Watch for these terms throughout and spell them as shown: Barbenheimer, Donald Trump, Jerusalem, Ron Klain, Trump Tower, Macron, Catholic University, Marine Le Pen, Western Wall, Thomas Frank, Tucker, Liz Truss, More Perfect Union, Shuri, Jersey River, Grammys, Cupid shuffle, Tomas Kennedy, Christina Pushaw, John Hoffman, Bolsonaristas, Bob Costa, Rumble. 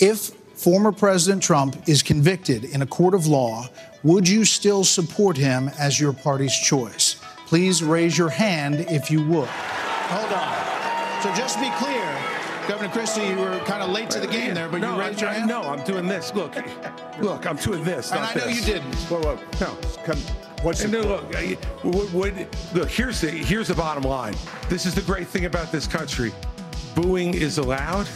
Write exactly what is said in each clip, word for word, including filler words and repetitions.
If former President Trump is convicted in a court of law, would you still support him as your party's choice? Please raise your hand if you would. Hold on. So just be clear, Governor Christie, you were kind of late to the game there, but no, you raised your hand? No, I'm doing this. Look, look, I'm doing this, not this. And I know you didn't. Whoa, whoa, no. Come. What's and it? Look, I, would, would, look here's, the, here's the bottom line. This is the great thing about this country. Booing is allowed,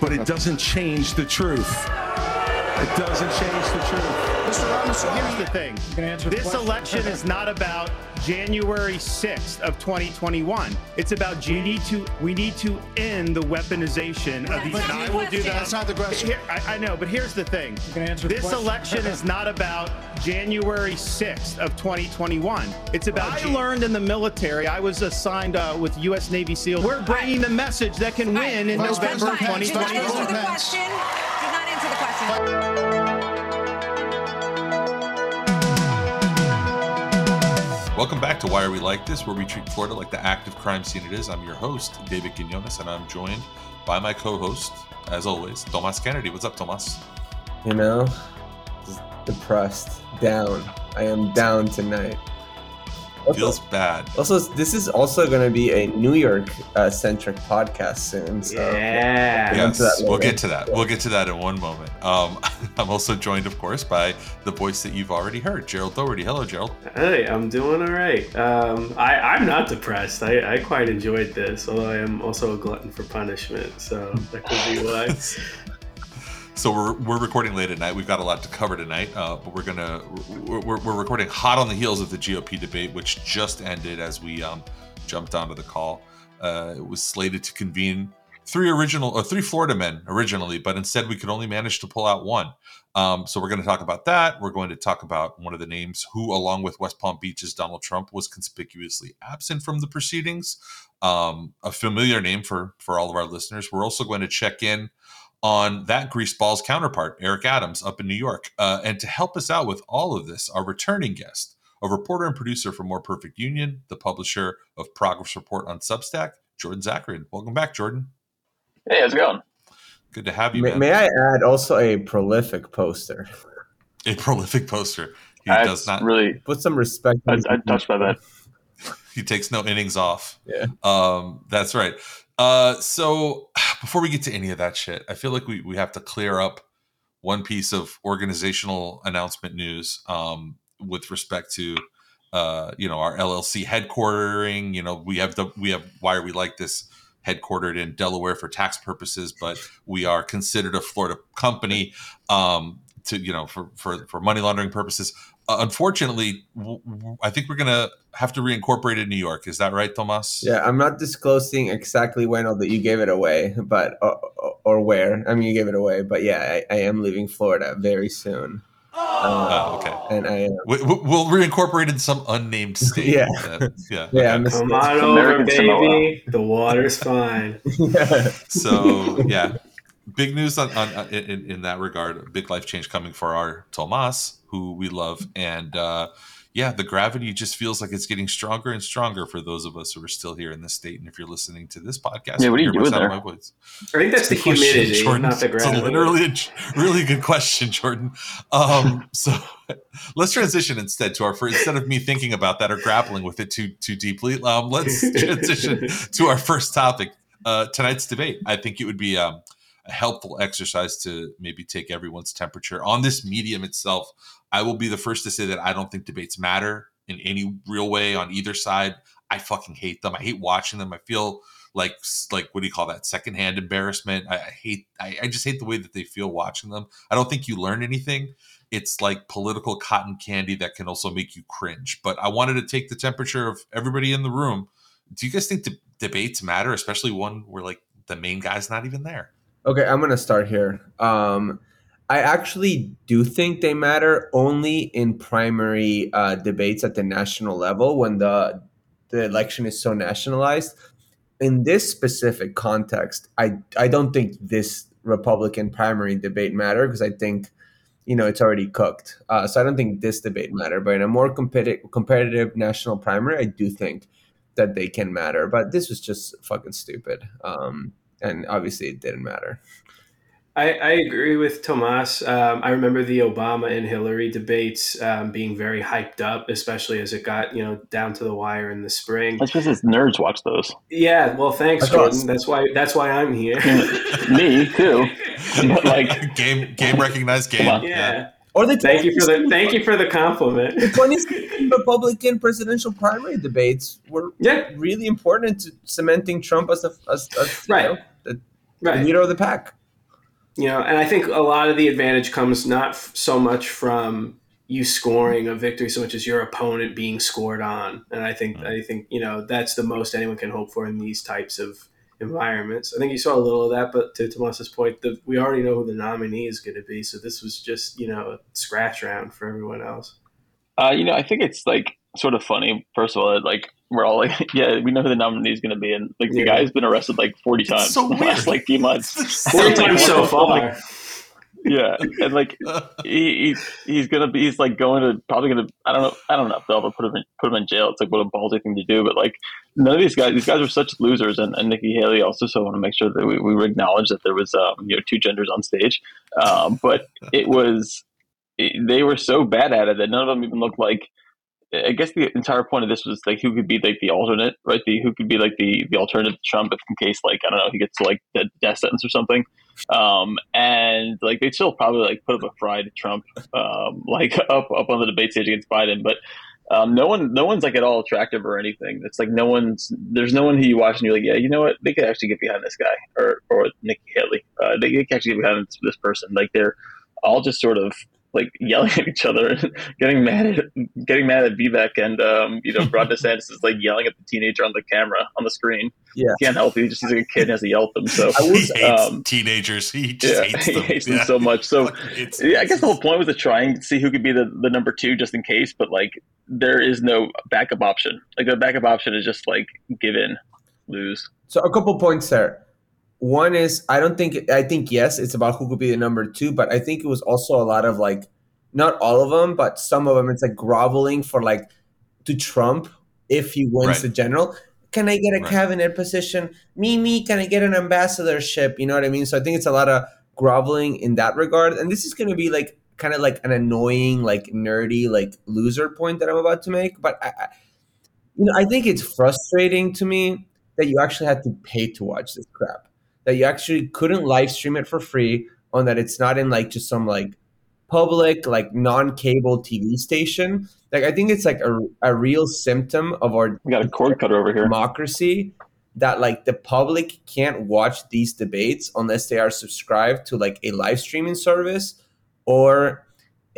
but it doesn't change the truth. It doesn't change the truth. Mister Robinson, here's the thing. You can answer this the election is not about January sixth of twenty twenty-one. It's about we need to we need to end the weaponization of these. And I will do that. That's not the question. Here, I, I know, but here's the thing. You can answer this election is not about January sixth of twenty twenty-one. It's about. Well, I G- learned in the military. I was assigned uh, with U S Navy SEALs. We're bringing I, the message that can I, win I, in Vice November twenty twenty-one. Did not answer the question. Did not answer the question. Welcome back to Why Are We Like This, where we treat Florida like the active crime scene it is. I'm your host, David Guinones, and I'm joined by my co-host, as always, Tomas Kennedy. What's up, Tomas? You know, just depressed, down. I am down tonight. Also, feels bad. Also, this is also going to be a New York-centric uh, podcast soon. So yeah. We'll, yes, we'll get to that. Yeah. We'll get to that in one moment. Um, I'm also joined, of course, by the voice that you've already heard, Gerald Dougherty. Hello, Gerald. Hey, I'm doing all right. Um, I, I'm not depressed. I, I quite enjoyed this, although I am also a glutton for punishment, so that could be why. So we're we're recording late at night. We've got a lot to cover tonight, uh, but we're gonna we're, we're we're recording hot on the heels of the G O P debate, which just ended as we um, jumped onto the call. Uh, it was slated to convene three original or three Florida men originally, but instead we could only manage to pull out one. Um, so we're going to talk about that. We're going to talk about one of the names who, along with West Palm Beach's Donald Trump, was conspicuously absent from the proceedings. Um, a familiar name for for all of our listeners. We're also going to check in on that greaseball's counterpart, Eric Adams, up in New York. Uh, and to help us out with all of this, our returning guest, a reporter and producer for More Perfect Union, the publisher of Progress Report on Substack, Jordan Zachary. Welcome back, Jordan. Hey, how's it going? Good to have you, may, man. May I add also a prolific poster? A prolific poster. He I does not really put some respect. I, I touched by that. He takes no innings off. Yeah, um, that's right. Uh, so before we get to any of that shit, I feel like we, we have to clear up one piece of organizational announcement news, um, with respect to, uh, you know, our L L C headquartering. You know, we have the, we have, why are we like this headquartered in Delaware for tax purposes, but we are considered a Florida company, um, to, you know, for, for, for money laundering purposes. Uh, unfortunately, w- w- I think we're going to have to reincorporate in New York. Is that right, Tomas? Yeah, I'm not disclosing exactly when, although you gave it away, but or, or where. I mean, you gave it away, but yeah, I, I am leaving Florida very soon. Uh, oh, okay. And I, uh, we, we'll reincorporate in some unnamed state. Yeah, that, yeah. yeah okay. Come on over, baby. The water's fine. Yeah. So yeah, big news on, on in, in that regard. Big life change coming for our Tomas, who we love, and uh, yeah, the gravity just feels like it's getting stronger and stronger for those of us who are still here in this state. And if you're listening to this podcast, yeah, what are you doing there? I think that's the humidity, not the gravity. It's literally a really good question, Jordan. Um, so let's transition instead to our first, instead of me thinking about that or grappling with it too too deeply, um, let's transition to our first topic, uh, tonight's debate. I think it would be um, a helpful exercise to maybe take everyone's temperature on this medium itself. I will be the first to say that I don't think debates matter in any real way on either side. I fucking hate them. I hate watching them. I feel like, like what do you call that? Secondhand embarrassment. I, I hate, I, I just hate the way that they feel watching them. I don't think you learn anything. It's like political cotton candy that can also make you cringe. But I wanted to take the temperature of everybody in the room. Do you guys think de- debates matter, especially one where like the main guy's not even there? Okay, I'm going to start here. Um, I actually do think they matter only in primary uh, debates at the national level when the the election is so nationalized. In this specific context, I, I don't think this Republican primary debate matter because I think, you know, it's already cooked. Uh, so I don't think this debate matter. But in a more competitive competitive national primary, I do think that they can matter. But this was just fucking stupid. Um, and obviously it didn't matter. I, I agree with Tomas. Um, I remember the Obama and Hillary debates um, being very hyped up, especially as it got, you know, down to the wire in the spring. That's because nerds watch those. Yeah, well, thanks, Jordan. That's why. That's why I'm here. Me too. But like game, game recognized game. Yeah. yeah. Or the thank you for the thank you for the compliment. The twenty sixteen Republican presidential primary debates were yeah. really important to cementing Trump as a as, as right. you know, the, right. the leader of the pack. You know, and I think a lot of the advantage comes not f- so much from you scoring a victory so much as your opponent being scored on. And I think, I think you know, that's the most anyone can hope for in these types of environments. I think you saw a little of that, but to Tomas's point, the, we already know who the nominee is going to be. So this was just, you know, a scratch round for everyone else. Uh, you know, I think it's, like, sort of funny, first of all, like, we're all like, yeah, we know who the nominee is going to be. And, like, the yeah. guy's been arrested, like, forty it's times so in the weird. last, like, few months. forty times so far. Like, yeah. And, like, he, he's, he's going to be, he's, like, going to, probably going to, I don't know, I don't know if they'll ever put him in, put him in jail. It's, like, what a ballsy thing to do. But, like, none of these guys, these guys are such losers. And, and Nikki Haley also, so I want to make sure that we, we acknowledge that there was, um, you know, two genders on stage. Um, but it was, they were so bad at it that none of them even looked like, I guess the entire point of this was like who could be like the alternate, right? The who could be like the, the alternative to Trump if in case like I don't know he gets like the death sentence or something, um, and like they'd still probably like put up a fried Trump um, like up up on the debate stage against Biden, but um, no one no one's like at all attractive or anything. It's like no one's there's no one who you watch and you're like yeah you know what they could actually get behind this guy or or Nikki Haley uh, they could actually get behind this, this person like they're all just sort of. Like yelling at each other, and getting mad at getting mad at Vivek, and um, you know, Ron DeSantis is like yelling at the teenager on the camera on the screen. Yeah, he can't help it. He just he's like a kid and has to yell at them. So I was, he hates um, teenagers. He just yeah, hates them. He hates yeah. them so much. So it's, yeah, I guess the whole point was to try and see who could be the, the number two just in case. But like, there is no backup option. Like the backup option is just like give in, lose. So a couple points there. One is, I don't think, I think, yes, it's about who could be the number two, but I think it was also a lot of like, not all of them, but some of them, it's like groveling for like, to Trump, if he wins right. the general, can I get a right. cabinet position? Me, me, can I get an ambassadorship? You know what I mean? So I think it's a lot of groveling in that regard. And this is going to be like, kind of like an annoying, like nerdy, like loser point that I'm about to make. But I, I you know, I think it's frustrating to me that you actually had to pay to watch this crap. That you actually couldn't live stream it for free on that it's not in like just some like public, like non-cable T V station. Like I think it's like a, a real symptom of our we got a cord cutter over here. Democracy that like the public can't watch these debates unless they are subscribed to like a live streaming service or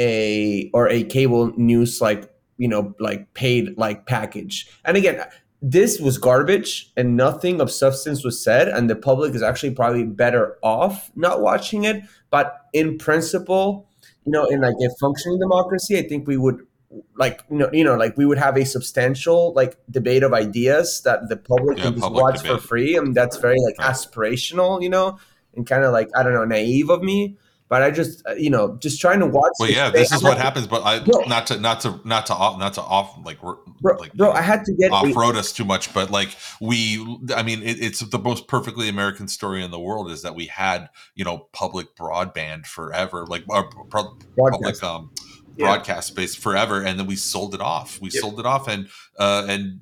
a or a cable news like, you know, like paid like package. And again, this was garbage and nothing of substance was said, and the public is actually probably better off not watching it. But in principle, you know, in like a functioning democracy, I think we would like, you know, you know like we would have a substantial like debate of ideas that the public yeah, can just public watch debate. For free. And that's very like right. aspirational, you know, and kind of like, I don't know, naive of me. But I just, you know, just trying to watch. Well, yeah, this is what happens. But I bro, not to not to not to off not to off like bro, like bro, I had to get off road us too much. But like we, I mean, it, it's the most perfectly American story in the world is that we had, you know, public broadband forever, like uh, pro- public um, yeah. broadcast space forever, and then we sold it off. We yep. sold it off, and uh, and.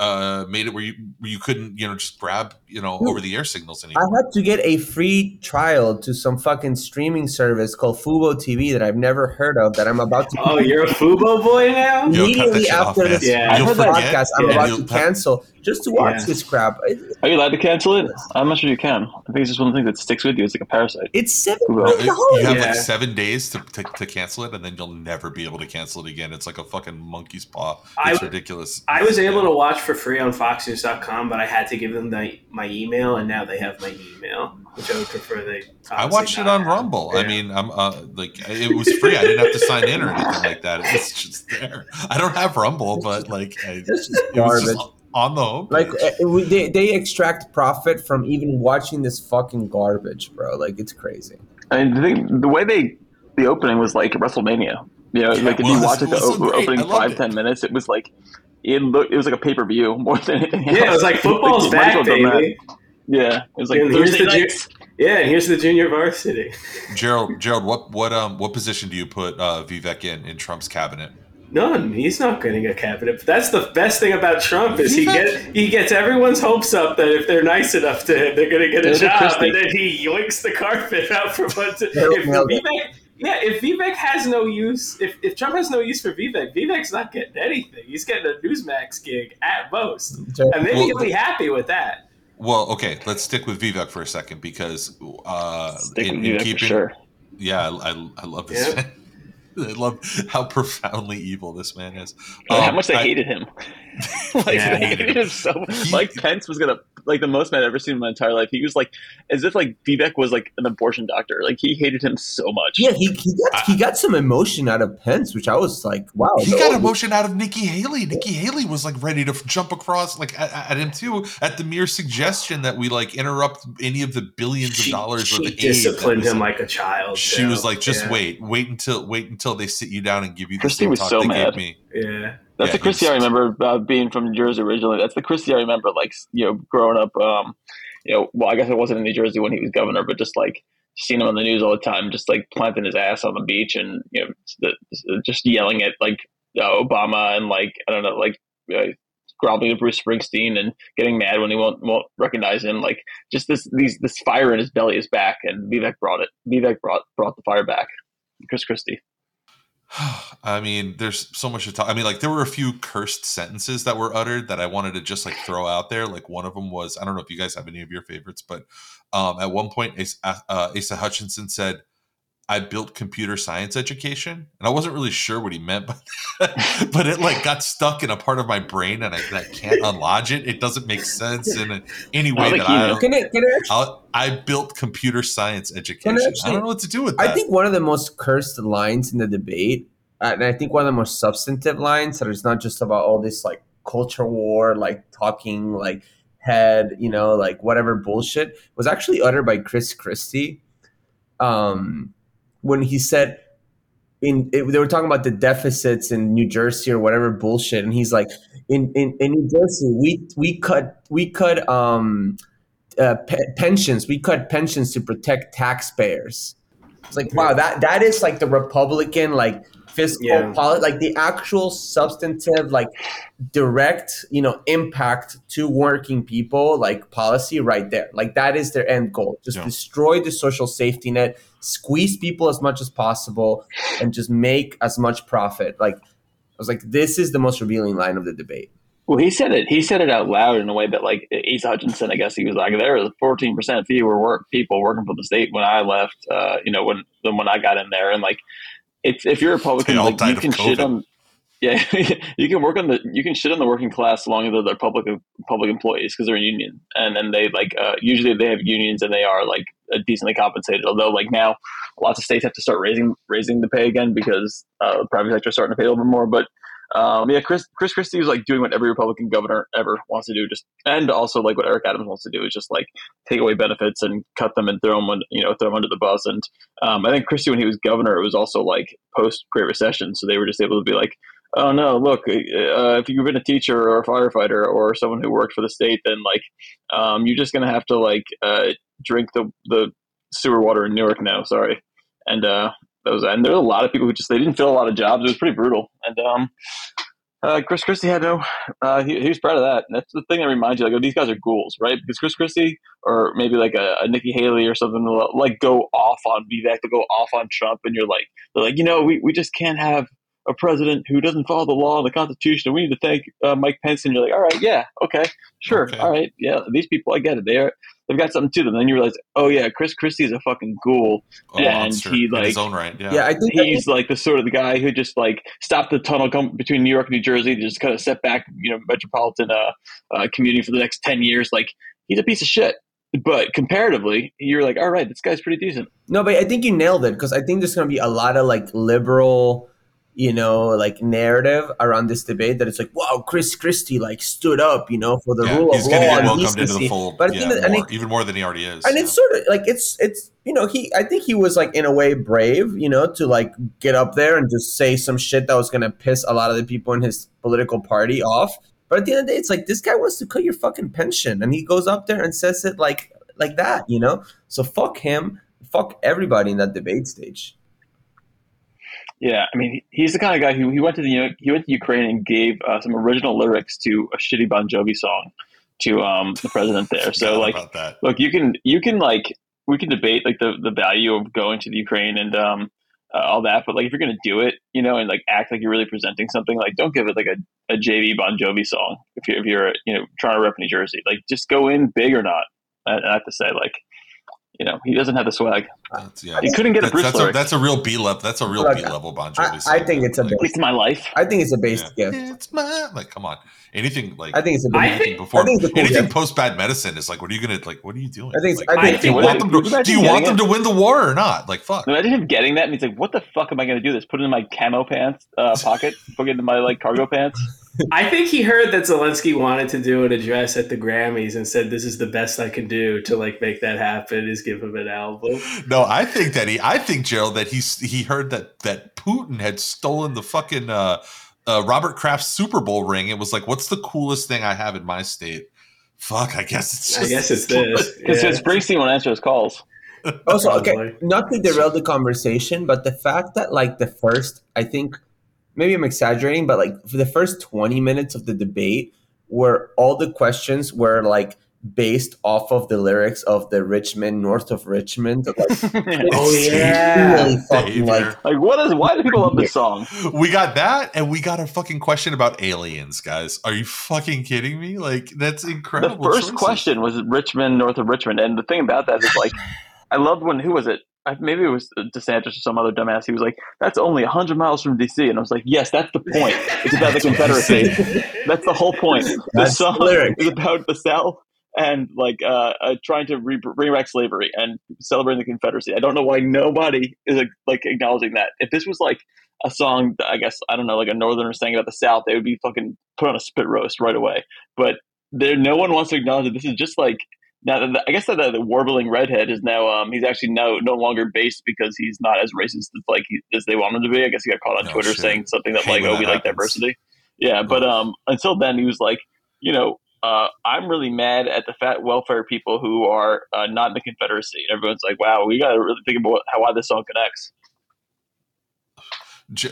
Uh, made it where you where you couldn't, you know, just grab, you know, over the air signals anymore. I had to get a free trial to some fucking streaming service called Fubo T V that I've never heard of that I'm about to. Oh, you're a Fubo boy now? Immediately after off, this yeah. I heard the podcast, I'm yeah. about to cancel just to watch yeah. this crap. Are you allowed to cancel it? I'm not sure you can. I think it's just one thing that sticks with you. It's like a parasite. It's seven days. You have yeah. like seven days to, to to cancel it, and then you'll never be able to cancel it again. It's like a fucking monkey's paw. It's I, ridiculous. I was yeah. able to watch for free on fox news dot com, but I had to give them the, my email, and now they have my email, which I would prefer they. I watched it on have. Rumble. Yeah. I mean, I'm uh, like it was free. I didn't have to sign in or anything like that. It was just there. I don't have Rumble, but like I, just it was just on the home like it, they they extract profit from even watching this fucking garbage, bro. Like it's crazy. I mean, the, thing, the way they the opening was like WrestleMania. You know, yeah, like if well, you watch it, the o- opening five it. ten minutes, it was like. It looked. It was like a pay per view more than anything. Yeah, else. It was like football's like, back, baby. Yeah, it was like Thursday nights. Yeah, and here's the junior varsity. Gerald, Gerald, what what um what position do you put uh, Vivek in in Trump's cabinet? None. He's not getting a cabinet. That's the best thing about Trump is he gets he gets everyone's hopes up that if they're nice enough to him, they're going to get a job, and then he yoinks the carpet out for what. To, if Vivek, yeah, if Vivek has no use, if if Trump has no use for Vivek, Vivek's not getting anything. He's getting a Newsmax gig at most, and then he'll be happy with that. Well, okay, let's stick with Vivek for a second because uh, in, in keeping, for sure. yeah, I, I, I love this. Yep. I love how profoundly evil this man is. Um, how much they I, hated him. like yeah. They hated him so. He, Mike Pence was gonna like the most man I've ever seen in my entire life. He was like as if like Vivek was like an abortion doctor. Like he hated him so much. Yeah, he he got, I, he got some emotion out of Pence, which I was like, wow. He no, got emotion out of Nikki Haley. Nikki Haley was like ready to jump across like at, at him too at the mere suggestion that we like interrupt any of the billions she, of dollars. She of disciplined him like, like a child. She though. was like, just yeah. wait, wait until wait until. They sit you down and give you the same talk so they mad. gave me. Yeah, that's yeah, the Christie I remember uh, being from New Jersey originally. That's the Christie I remember, like you know, growing up. Um, you know, well, I guess I wasn't in New Jersey when he was governor, but just like seeing him on the news all the time, just like planting his ass on the beach and you know, the, just yelling at like uh, Obama and like I don't know, like uh, groveling at Bruce Springsteen and getting mad when he won't won't recognize him. Like just this these this fire in his belly is back, and Vivek brought it. Vivek brought brought the fire back. Chris Christie. I mean, there's so much to talk. I mean, like there were a few cursed sentences that were uttered that I wanted to just like throw out there. Like one of them was, I don't know if you guys have any of your favorites, but um, at one point, Asa, uh, Asa Hutchinson said, "I built computer science education," and I wasn't really sure what he meant by that, but it like got stuck in a part of my brain, and I, and I can't unlodge it. It doesn't make sense in any way that I, can I, can I, actually, I built computer science education. I, actually, I don't know what to do with that. I think one of the most cursed lines in the debate, and I think one of the most substantive lines, that it's not just about all this like culture war, like talking like head, you know, like whatever bullshit, was actually uttered by Chris Christie. Um, when he said in it, they were talking about the deficits in New Jersey or whatever bullshit. And he's like, in, in, in New Jersey, we, we cut, we cut um, uh, pe- pensions. We cut pensions to protect taxpayers. It's like, wow, that, that is like the Republican, like fiscal yeah. policy, like the actual substantive, like direct, you know, impact to working people, like policy right there. Like that is their end goal. Just yeah. destroy the social safety net, squeeze people as much as possible, and just make as much profit. Like I was like, this is the most revealing line of the debate. Well, he said it. He said it out loud in a way that, like, Asa Hutchinson, I guess he was like, there was fourteen percent fewer work people working for the state when I left. Uh, you know, when than when I got in there, and like, it's if you're a Republican, like, you can COVID. shit on, yeah, you can work on the, you can shit on the working class as long as they're public public employees because they're a union, and then they like uh, usually they have unions and they are like decently compensated. Although, like now, lots of states have to start raising raising the pay again because uh, the private sector is starting to pay a little bit more, but. Um, yeah, Chris Chris Christie is like doing what every Republican governor ever wants to do, just and also like what Eric Adams wants to do is just like take away benefits and cut them and throw them, you know, throw them under the bus. And um, I think Christie, when he was governor, it was also like post Great Recession, so they were just able to be like, oh no, look, uh, if you've been a teacher or a firefighter or someone who worked for the state, then like um, you're just gonna have to like uh, drink the the sewer water in Newark now. Sorry, and. uh Those, and there were a lot of people who just they didn't fill a lot of jobs. It was pretty brutal. And um, uh, Chris Christie had no. Uh, he, he was proud of that. And that's the thing that reminds you, like, oh, these guys are ghouls, right? Because Chris Christie, or maybe like a, a Nikki Haley or something, like go off on Vivek, to go off on Trump, and you're like, they're like, you know, we, we just can't have a president who doesn't follow the law and the Constitution. And we need to thank uh, Mike Pence. And you're like, all right, yeah, okay, sure, okay. all right, yeah, these people, I get it, they are. They've got something to them. Then you realize, oh yeah, Chris Christie is a fucking ghoul, oh, and he like in his own right. Yeah, yeah I think he's I, like the sort of the guy who just like stopped the tunnel come between New York and New Jersey to just kind of set back, you know, metropolitan uh, uh, community for the next ten years. Like he's a piece of shit, but comparatively, you're like, all right, this guy's pretty decent. No, but I think you nailed it because I think there's going to be a lot of like liberal. You know, like narrative around this debate that it's like, wow, Chris Christie like stood up, you know, for the yeah, rule of law. He's going to get welcomed into the fold, but yeah, I think that, more, it, even more than he already is. And yeah. it's sort of like it's it's you know he I think he was like in a way brave, you know, to like get up there and just say some shit that was going to piss a lot of the people in his political party off. But at the end of the day, it's like this guy wants to cut your fucking pension, and he goes up there and says it like like that, you know? So fuck him. Fuck everybody in that debate stage. Yeah, I mean, he's the kind of guy who he went to the you know, he went to Ukraine and gave uh, some original lyrics to a shitty Bon Jovi song to um, the president there. So like, look, you can you can like we can debate like the, the value of going to the Ukraine and um, uh, all that, but like if you're gonna do it, you know, and like act like you're really presenting something, like don't give it like a, a J V Bon Jovi song if you're if you're you know trying to rep New Jersey. Like just go in big or not. I, I have to say like. You know, he doesn't have the swag. Yeah. He couldn't get that's, a Bruce that's lyric. A, that's a real B-level. That's a real like, B-level Bon Jovi song. I, I think it's a like, it's my life. I think it's a base yeah. gift. It's my like. Come on, anything like I think it's a base anything think, before cool anything gift. Post Bad Medicine is like. What are you gonna like? What are you doing? I think. Like, I think do you want them to? Do you, do you want them it? to win the war or not? Like fuck. Imagine him getting that and he's like, "What the fuck am I gonna do? This? Put it in my camo pants uh, pocket? Put it in my like cargo pants?" I think he heard that Zelensky wanted to do an address at the Grammys and said, "This is the best I can do to like make that happen is give him an album." No, I think that he, I think Gerald that he he heard that that Putin had stolen the fucking uh, uh, Robert Kraft's Super Bowl ring. It was like, "What's the coolest thing I have in my state?" Fuck, I guess it's just I guess it's this because yeah. Springsteen won't answer his calls. Also, okay, not to derail the conversation, but the fact that like the first, I think. Maybe I'm exaggerating, but like for the first twenty minutes of the debate where all the questions were like based off of the lyrics of the Richmond, North of Richmond. Like, oh yeah. Really fucking like, like what is, why do people love this song? We got that. And we got a fucking question about aliens, guys. Are you fucking kidding me? Like that's incredible. The first choices. Question was Richmond, North of Richmond. And the thing about that is like, I loved when, who was it? Maybe it was DeSantis or some other dumbass. He was like, "That's only one hundred miles from D C" And I was like, yes, that's the point. It's about the Confederacy. That's the whole point. The song is about the South and like uh, uh, trying to re- bring back slavery and celebrating the Confederacy. I don't know why nobody is like acknowledging that. If this was like a song, I guess, I don't know, like a Northerner saying about the South, they would be fucking put on a spit roast right away. But there, no one wants to acknowledge that this is just like, now, the, I guess that the, the warbling redhead is now, um, he's actually no, no longer based because he's not as racist as, like, he, as they want him to be. I guess he got caught on no Twitter shit. saying something that, like, oh, that we happens. like diversity. Yeah, but um, until then, he was like, you know, uh, I'm really mad at the fat welfare people who are uh, not in the Confederacy. And everyone's like, wow, we got to really think about how why this all connects.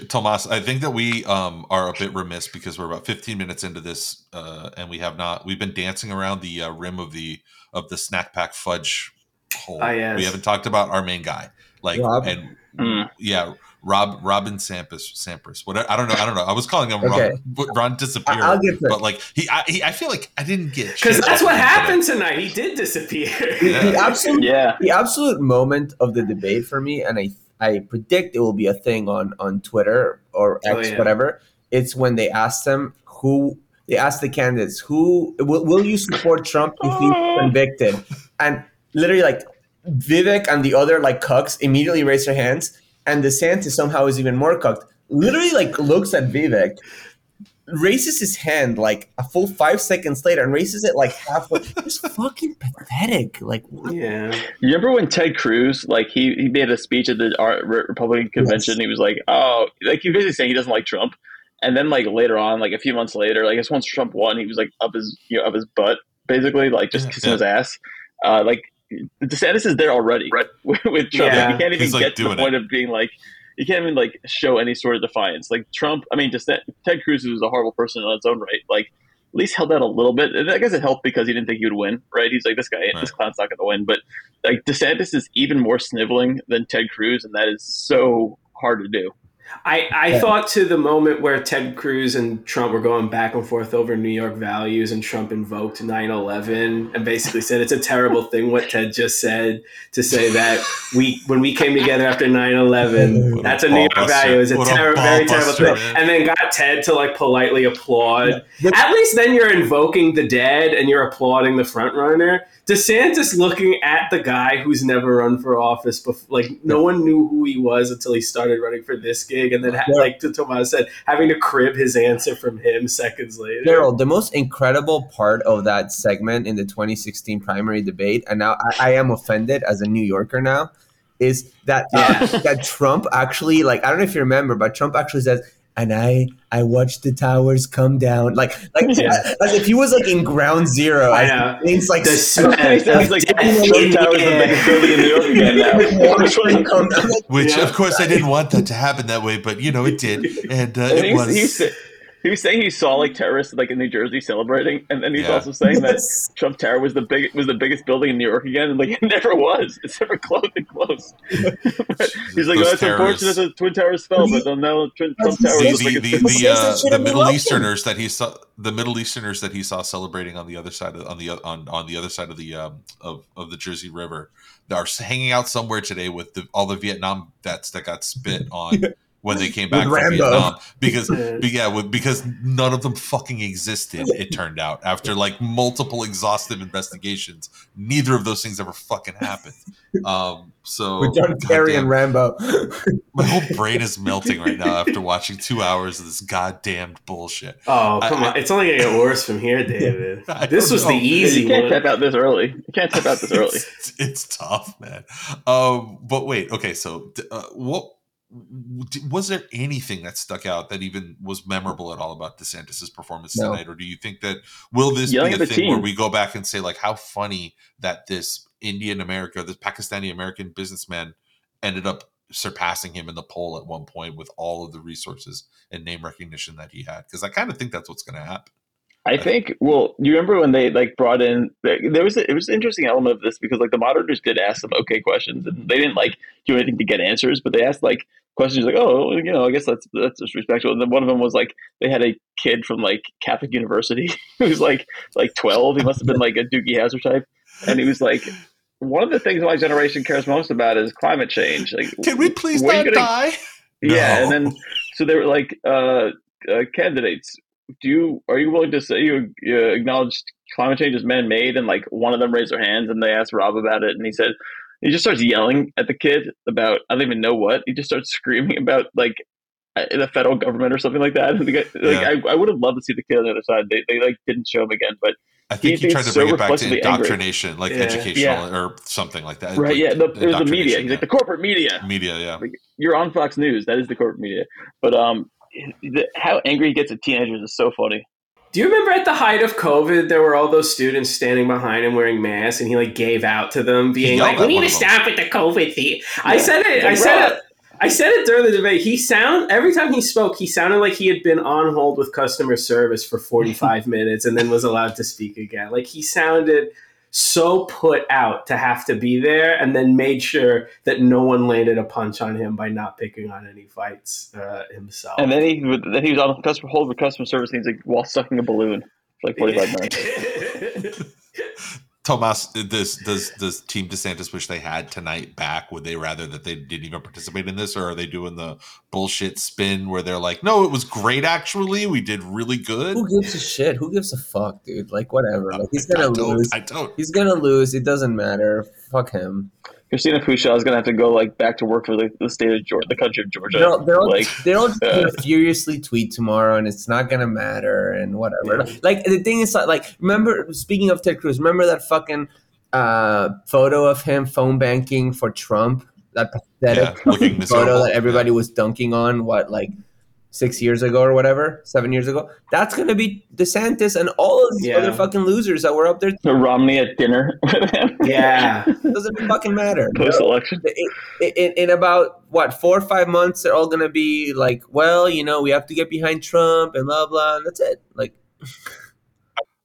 Tomas, I think that we um, are a bit remiss because we're about fifteen minutes into this, uh, and we have not. We've been dancing around the uh, rim of the of the snack pack fudge hole. Oh, yes. We haven't talked about our main guy, like Rob. and mm. yeah, Rob Robin Sampras. Sampras. What I don't know. I don't know. I was calling him okay. Ron, Ron disappeared, I'll get but like he I, he, I feel like I didn't get because that's what happened tonight. He did disappear. Yeah. The absolute yeah. the absolute moment of the debate for me, and I. I predict it will be a thing on, on Twitter or X, oh, yeah. whatever. It's when they ask them who they ask the candidates who will, will you support Trump if he's convicted? And literally, like Vivek and the other like cucks immediately raise their hands, and DeSantis somehow is even more cucked. Literally, like looks at Vivek, raises his hand like a full five seconds later, and raises it like halfway. It's fucking pathetic. Like, what? Yeah. You remember when Ted Cruz, like, he, he made a speech at the Republican convention? Yes. He was like, "Oh," like he was basically saying he doesn't like Trump. And then, like later on, like a few months later, like I guess once Trump won, he was like up his you know up his butt basically, like just yeah, kissing yeah. his ass. Uh, like DeSantis is there already right. with, with Trump. Yeah. Like, he can't even like, get to the it. point of being like. You can't even like show any sort of defiance. Like Trump, I mean, just that, Ted Cruz was a horrible person on its own right. Like at least held out a little bit. And I guess it helped because he didn't think he would win, right? He's like, this guy, right. this clown's not going to win. But like DeSantis is even more sniveling than Ted Cruz, and that is so hard to do. I, I yeah. thought to the moment where Ted Cruz and Trump were going back and forth over New York values and Trump invoked nine eleven and basically said it's a terrible thing what Ted just said to say that we when we came together after nine eleven, that's a New York buster. value. It's a, ter- a very buster, terrible thing. Man. And then got Ted to like politely applaud. Yeah. At least then you're invoking the dead and you're applauding the front runner. DeSantis looking at the guy who's never run for office before, like no one knew who he was until he started running for this gig, and then ha- yeah. like Tomas said, having to crib his answer from him seconds later. Gerald, the most incredible part of that segment in the twenty sixteen primary debate, and now I, I am offended as a New Yorker now, is that uh, yeah. that Trump actually, like I don't know if you remember, but Trump actually says, and I I watched the towers come down, like like yeah. as if he was like in ground zero. I know. It's like the smash. That's like the towers in New York again now. Which, of course, I didn't want that to happen that way, but you know it did, and uh, it was. He's, he's, He was saying he saw like terrorists like in New Jersey celebrating, and then he's yeah. also saying that Trump Tower was the big was the biggest building in New York again, and like it never was. It's never close and close. He's like, Those oh, that's terrorists. unfortunate that the Twin Towers fell, but they'll know Trump Tower was like the, the, the, uh, the Middle Easterners that he saw the Middle Easterners that he saw celebrating on the other side of, on the on, on the other side of the um, of of the Jersey River are hanging out somewhere today with the, all the Vietnam vets that got spit on. When they came back with from Rambo. Vietnam, because yeah, because none of them fucking existed. It turned out after like multiple exhaustive investigations, neither of those things ever fucking happened. Um, so with John Kerry and Rambo, my whole brain is melting right now after watching two hours of this goddamn bullshit. Oh come I, on, I, it's only gonna get worse from here, David. I this was know. the easy you can't one. Tap out this early. You can't tap out this early. It's, it's tough, man. Um, but wait, okay, so uh, what? Was there anything that stuck out that even was memorable at all about DeSantis' performance no. tonight? Or do you think that will this Young be a thing team. where we go back and say, like, how funny that this Indian American, this Pakistani American businessman ended up surpassing him in the poll at one point with all of the resources and name recognition that he had? Because I kind of think that's what's going to happen. I think, well, you remember when they like brought in, there was, a, it was an interesting element of this because like the moderators did ask some okay questions and they didn't like do anything to get answers, but they asked like questions like, oh, you know, I guess that's, that's disrespectful. And then one of them was like, they had a kid from like Catholic University who's like, like twelve. He must've been like a Doogie Howser type. And he was like, one of the things my generation cares most about is climate change. Like, can we please not gonna... die? Yeah. No. And then, so they were like uh, uh, candidates. Do you are you willing to say you uh, acknowledge climate change is man-made? And like one of them raised their hands and they asked Rob about it, and he said he just starts yelling at the kid about I don't even know what. He just starts screaming about like the federal government or something like that. And the guy, yeah. like I, I would have loved to see the kid on the other side. They they like didn't show him again, but I think he, he tried to bring so it back to indoctrination, angry. like yeah. educational yeah. or something like that. Right? Like, yeah, the, it was the media. He's yeah. like the corporate media. Media, yeah. Like, you're on Fox News. That is the corporate media, but um. how angry he gets at teenagers is so funny. Do you remember at the height of COVID, there were all those students standing behind him wearing masks, and he like gave out to them, being like, "We need to stop with the COVID thing." Yeah. I said it. I said it. I said it during the debate. He sound every time he spoke, he sounded like he had been on hold with customer service for forty-five minutes, and then was allowed to speak again. Like he sounded so put out to have to be there, and then made sure that no one landed a punch on him by not picking on any fights uh, himself. And then he then he was on customer hold with customer service. And he's like while sucking a balloon for like forty-five minutes. Tomas, does does does Team DeSantis wish they had tonight back? Would they rather that they didn't even participate in this, or are they doing the bullshit spin where they're like, "No, it was great. Actually, we did really good." Who gives a shit? Who gives a fuck, dude? Like whatever. Like, he's gonna I don't, lose. I don't. He's gonna lose. It doesn't matter. Fuck him. Christina Pushaw is gonna have to go like back to work for like, the state of Georgia, the country of Georgia. No, they'll like, they'll uh, furiously tweet tomorrow, and it's not gonna matter, and whatever. Yeah. Like the thing is, like remember speaking of Ted Cruz, remember that fucking uh, photo of him phone banking for Trump, that pathetic yeah, photo that everybody was dunking on. What like. six years ago or whatever, seven years ago, that's going to be DeSantis and all of these yeah. other fucking losers that were up there. The Romney at dinner with him. Yeah. It doesn't fucking matter. Post-election. In, in, in about, what, four or five months, they're all going to be like, well, you know, we have to get behind Trump and blah, blah, and that's it. Like,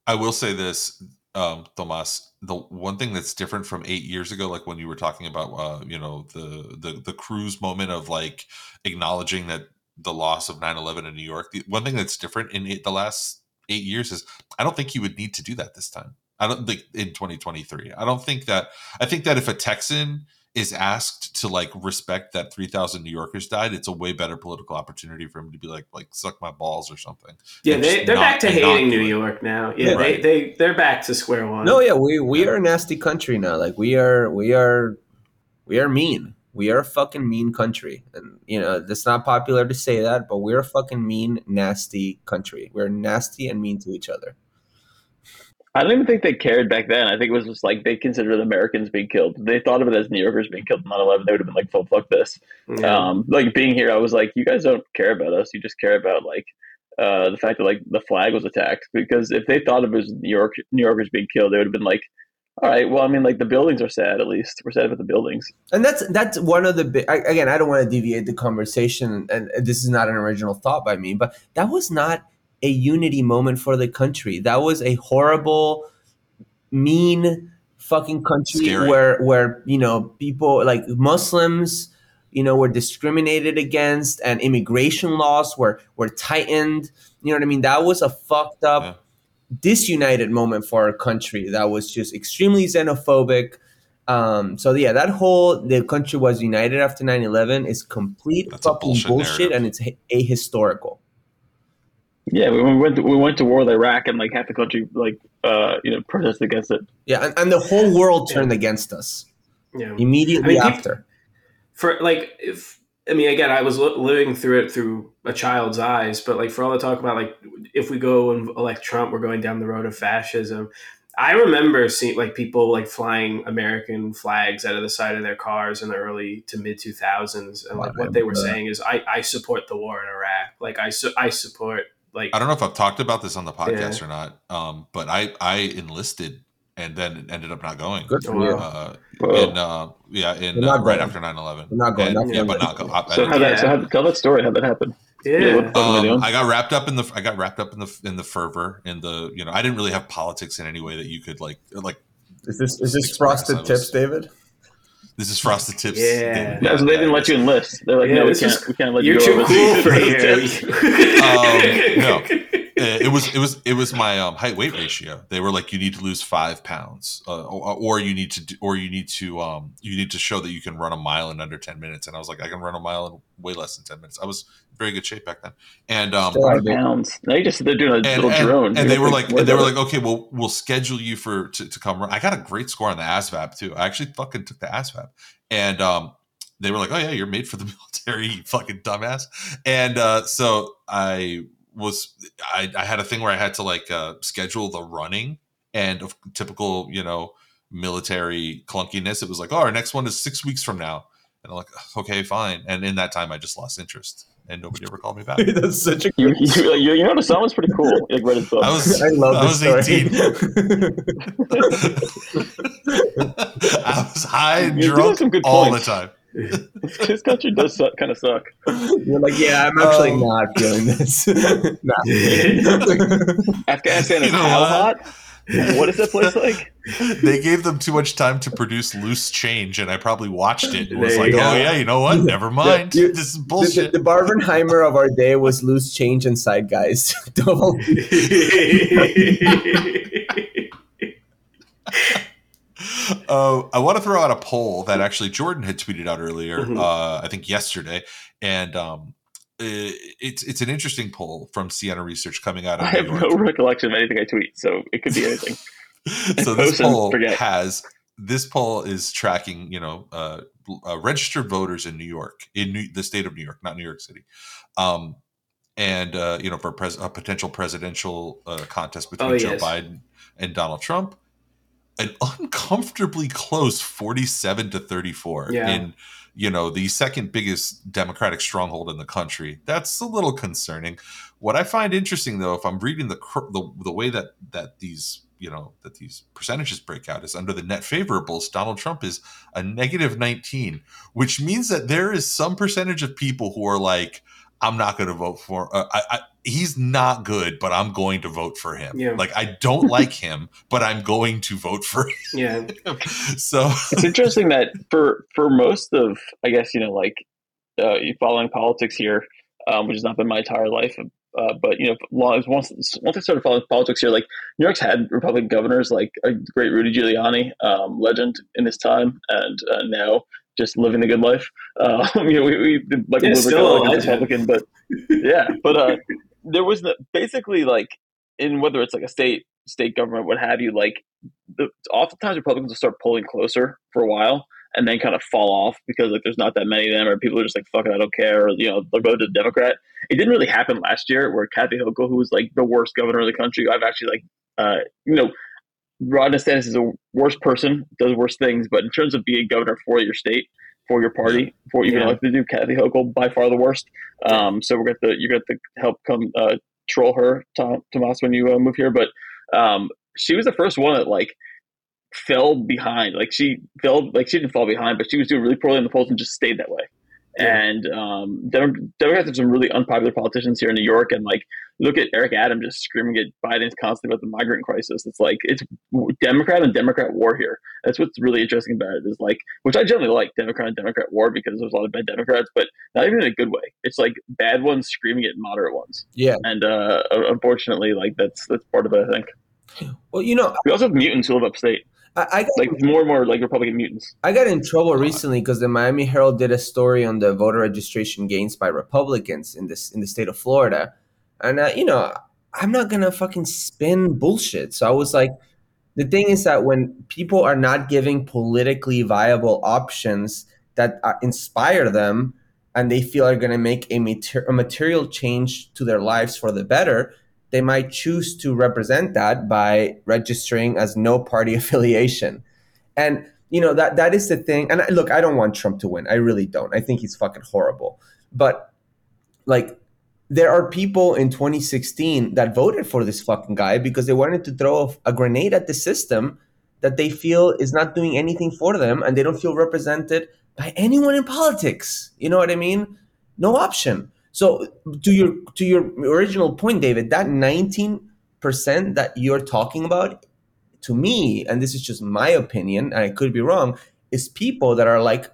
I will say this, um, Tomas. The one thing that's different from eight years ago, like when you were talking about, uh, you know, the, the, the Cruz moment of like acknowledging that the loss of nine eleven in New York. The one thing that's different in eight, the last eight years is I don't think he would need to do that this time. I don't think in twenty twenty-three. I don't think that, I think that if a Texan is asked to like respect that three thousand New Yorkers died, it's a way better political opportunity for him to be like, like suck my balls or something. Yeah. They, they're not, back to hating New York now. Yeah. Right. They, they, they're back to square one. No. Yeah. We, we are a nasty country now. Like we are, we are, we are mean. We are a fucking mean country. And, you know, it's not popular to say that, but we're a fucking mean, nasty country. We're nasty and mean to each other. I don't even think they cared back then. I think it was just like they considered Americans being killed. They thought of it as New Yorkers being killed on nine eleven. They would have been like, "Fuck, fuck this." Yeah. Um, like being here, I was like, "You guys don't care about us. You just care about like uh, the fact that like the flag was attacked." Because if they thought of it as New York New Yorkers being killed, they would have been like, "All right, well, I mean, like the buildings are sad. At least we're sad about the buildings." And that's that's one of the big. Again, I don't want to deviate the conversation, and this is not an original thought by me, but that was not a unity moment for the country. That was a horrible, mean fucking country. Scary. where where you know people like Muslims, you know, were discriminated against, and immigration laws were were tightened. You know what I mean? That was a fucked up, yeah. disunited moment for our country. That was just extremely xenophobic. Um, so yeah, that whole the country was united after nine eleven is complete That's fucking bullshit, bullshit and it's ahistorical. Yeah, we went to, we went to war with Iraq, and like half the country, like uh, you know, protested against it. Yeah, and, and the whole world turned yeah. against us. Yeah, immediately I mean, after. For like, if I mean, again, I was living through it through a child's eyes, but like for all the talk about like if we go and elect Trump, we're going down the road of fascism. I remember seeing like people like flying American flags out of the side of their cars in the early to mid two thousands, and like what they were saying is, I, I support the war in Iraq. Like I su- I support. Like, I don't know if I've talked about this on the podcast yeah. or not, um, but I, I enlisted and then ended up not going. Good for you. Uh, in, uh, yeah, in, uh, right after nine eleven. Not going. And, yeah, but not go, I, so, I, how that, yeah. so how that? So tell that story. How that happened? Yeah, yeah what, what um, I got wrapped up in the. I got wrapped up in the in the fervor in the. You know, I didn't really have politics in any way that you could like like. Is this is this Frosted was, Tips, David? This is Frosted Tips. Yeah, no, so they didn't let you enlist. They're like, yeah, no, we can't, is, we can't let you go. You're too cool for here. um, no, it was it was it was my um, height weight ratio. They were like, you need to lose five pounds, uh, or, or you need to, or you need to, um, you need to show that you can run a mile in under ten minutes. And I was like, I can run a mile in way less than ten minutes. I was in very good shape back then. And um, five pounds. Now you just they're doing a and, little and, drone. And, and they were like, and they were like, okay, well, we'll schedule you for to, to come run. I got a great score on the A S V A B too. I actually fucking took the A S V A B, and um, they were like, oh yeah, you're made for the military, you fucking dumbass. And uh, so I. was I, I had a thing where I had to like uh, schedule the running, and of typical, you know, military clunkiness. It was like, oh, our next one is six weeks from now. And I'm like, okay, fine. And in that time I just lost interest and nobody ever called me back. That's such a you, you, you, you know, the song was pretty cool. Like, read his book. I was, I love I was eighteen. I was high and You're drunk some good all points. The time. This country does suck, kind of suck. You're like, yeah, I'm actually um, not doing this. Nah. Afghanistan is how hot? What is that place like? They gave them too much time to produce Loose Change, and I probably watched it. It was like, go. oh yeah, you know what? Never mind. Yeah, you, this is bullshit. The, the Barbenheimer of our day was Loose Change and Side Guys. Double. Uh, I want to throw out a poll that actually Jordan had tweeted out earlier, mm-hmm. uh, I think yesterday, and um, it, it's it's an interesting poll from Siena Research coming out. Of I have York. no recollection of anything I tweet, so it could be anything. so this poll forget. has this poll is tracking, you know, uh, uh, registered voters in New York, in New, the state of New York, not New York City. Um, and uh, you know, for pres- a potential presidential uh, contest between oh, Joe yes. Biden and Donald Trump. An uncomfortably close forty-seven to thirty-four yeah. in, you know, the second biggest Democratic stronghold in the country. That's a little concerning. What I find interesting, though, if I'm reading the the, the way that that these, you know, that these percentages break out, is under the net favorables, Donald Trump is a negative nineteen, which means that there is some percentage of people who are like, I'm not going to vote for uh, I, I, he's not good, but I'm going to vote for him. Yeah. Like, I don't like him, but I'm going to vote for him. Yeah. So it's interesting that for, for most of, I guess, you know, like uh, following politics here, um, which has not been my entire life. Uh, but, you know, once, once I started following politics here, like New York's had Republican governors, like a great Rudy Giuliani, um, legend in his time. And uh, now, just living the good life. Uh, you know, we, we like, yeah, a still like a Republican, but yeah, but uh, there was the, basically like in whether it's like a state state government, what have you, like the, oftentimes Republicans will start pulling closer for a while and then kind of fall off because like there's not that many of them, or people are just like, fuck it, I don't care, or you know, they'll go to the Democrat. It didn't really happen last year where Kathy Hochul, who was like the worst governor of the country, I've actually like, uh, you know, Ron DeSantis is a worse person, does worse things, but in terms of being governor for your state, for your party, for even yeah. like to do Kathy Hochul, by far the worst. Um, so we're gonna you're gonna have to help come uh, troll her, Tom, Tomas, when you uh, move here. But um, she was the first one that like fell behind. Like she fell, like she didn't fall behind, but she was doing really poorly in the polls and just stayed that way. Yeah. And um, Democrats have some really unpopular politicians here in New York, and like look at Eric Adams just screaming at Biden's constantly about the migrant crisis. It's like it's Democrat and Democrat war here. That's what's really interesting about it is like, which I generally like Democrat and Democrat war because there's a lot of bad Democrats, but not even in a good way. It's like bad ones screaming at moderate ones. Yeah, and uh, unfortunately, like that's that's part of it, I think. Well, you know, we also have mutants who live upstate. I, I got, like more and more like Republican mutants. I got in trouble recently because the Miami Herald did a story on the voter registration gains by Republicans in this in the state of Florida, and uh, you know I'm not gonna fucking spin bullshit. So I was like, the thing is that when people are not giving politically viable options that uh, inspire them and they feel are gonna make a, mater- a material change to their lives for the better, they might choose to represent that by registering as no party affiliation. And, you know, that that is the thing. And I, look, I don't want Trump to win. I really don't. I think he's fucking horrible. But, like, there are people in twenty sixteen that voted for this fucking guy because they wanted to throw a grenade at the system that they feel is not doing anything for them, and they don't feel represented by anyone in politics. You know what I mean? No option. So to your to your original point, David, that nineteen percent that you're talking about, to me, and this is just my opinion, and I could be wrong, is people that are like,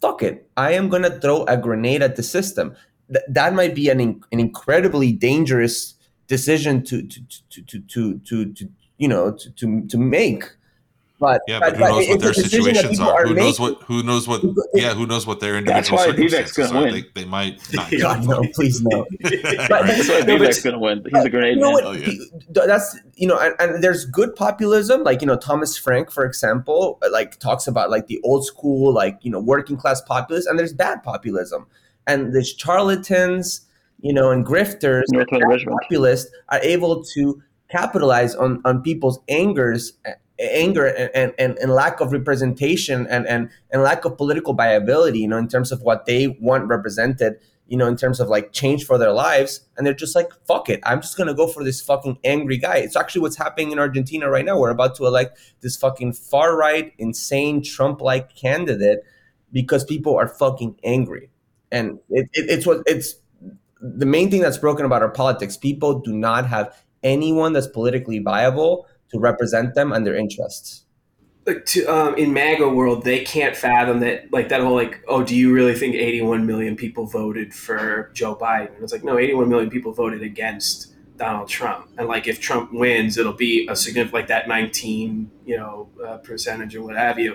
fuck it, I am going to throw a grenade at the system. Th- that might be an, in- an incredibly dangerous decision to to to to to, to, to you know to, to, to make. But, yeah, but, but who knows what their situations are? are? Who making, knows what? Who knows what? Yeah, who knows what their individual circumstances are? They, they might not. God no, please no. But, right. That's why Vivek's going to win. He's a grenade you know man. What, oh, yeah. That's you know, and, and there's good populism, like you know, Thomas Frank, for example, like talks about like the old school, like you know, working class populists, and there's bad populism, and there's charlatans, you know, and grifters. North of Richmond populists are able to capitalize on on people's angers. anger and, and, and lack of representation and, and, and lack of political viability, you know, in terms of what they want represented, you know, in terms of like change for their lives. And they're just like, fuck it. I'm just going to go for this fucking angry guy. It's actually what's happening in Argentina right now. We're about to elect this fucking far right, insane Trump-like candidate because people are fucking angry. And it, it, it's what it's the main thing that's broken about our politics. People do not have anyone that's politically viable to represent them and their interests. Like to, um, in MAGA world, they can't fathom that, like that whole like, oh, do you really think eighty-one million people voted for Joe Biden? And it's like, no, eighty-one million people voted against Donald Trump. And like, if Trump wins, it'll be a significant, like that nineteen, you know, uh, percentage or what have you,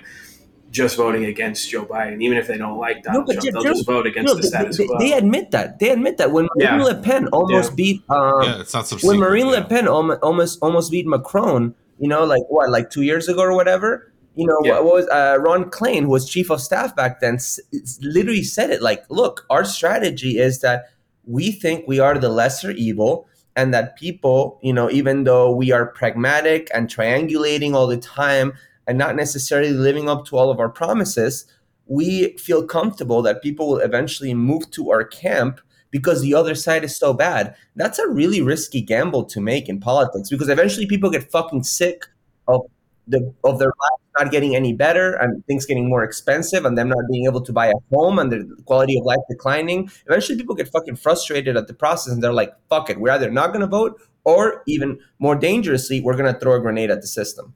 just voting against Joe Biden. Even if they don't like Donald no, Trump, yeah, they'll just vote against no, the status quo. They, they admit that. They admit that. When Marine yeah. Le Pen almost yeah. beat um, yeah, it's not some when secret, Marine yeah. Le Pen almost almost beat Macron, you know, like what, like two years ago or whatever, you know, yeah. what, what was uh, Ron Klain, who was chief of staff back then, s- literally said it like, look, our strategy is that we think we are the lesser evil and that people, you know, even though we are pragmatic and triangulating all the time, and not necessarily living up to all of our promises, we feel comfortable that people will eventually move to our camp because the other side is so bad. That's a really risky gamble to make in politics because eventually people get fucking sick of the of their lives not getting any better and things getting more expensive and them not being able to buy a home and the quality of life declining. Eventually people get fucking frustrated at the process and they're like, fuck it, we're either not going to vote or even more dangerously, we're going to throw a grenade at the system.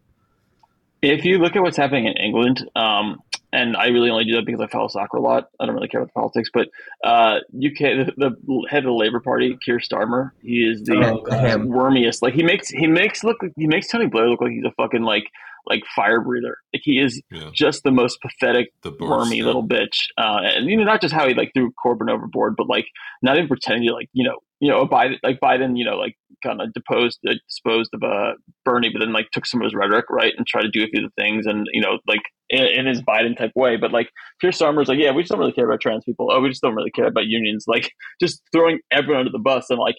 If you look at what's happening in England, um, and I really only do that because I follow soccer a lot. I don't really care about the politics, but uh, U K, the, the head of the Labour Party, Keir Starmer, he is the oh, uh, wormiest. Like he makes he makes look like, he makes Tony Blair look like he's a fucking like like fire breather. Like he is yeah. just the most pathetic, the boss, wormy yeah. little bitch. Uh, and you know, not just how he like threw Corbyn overboard, but like not even pretending to like you know. You know, Biden, like Biden, you know, like kind of deposed, uh, disposed of uh, Bernie, but then like took some of his rhetoric, right, and tried to do a few of the things, and you know, like in, in his Biden type way. But like, Keir Starmer's like, yeah, we just don't really care about trans people. Oh, we just don't really care about unions. Like, just throwing everyone under the bus, and like,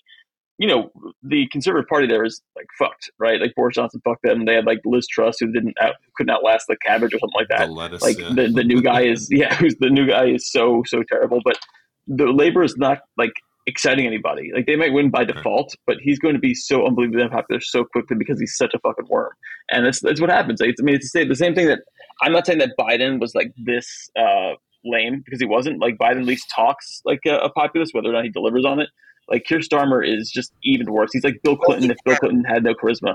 you know, the conservative party there is like fucked, right? Like Boris Johnson fucked them. They had like Liz Truss, who didn't out, could not last the cabbage or something like that. The lettuce, like yeah. the, the new guy is yeah, who's the new guy is so so terrible. But the Labor is not like exciting anybody. Like they might win by default, but he's going to be so unbelievably unpopular so quickly because he's such a fucking worm. And that's that's what happens. Like, it's, I mean, it's the same thing that I'm not saying that Biden was like this uh, lame because he wasn't. Like Biden at least talks like a, a populist, whether or not he delivers on it. Like Keir Starmer is just even worse. He's like Bill Clinton if Bill Clinton had no charisma.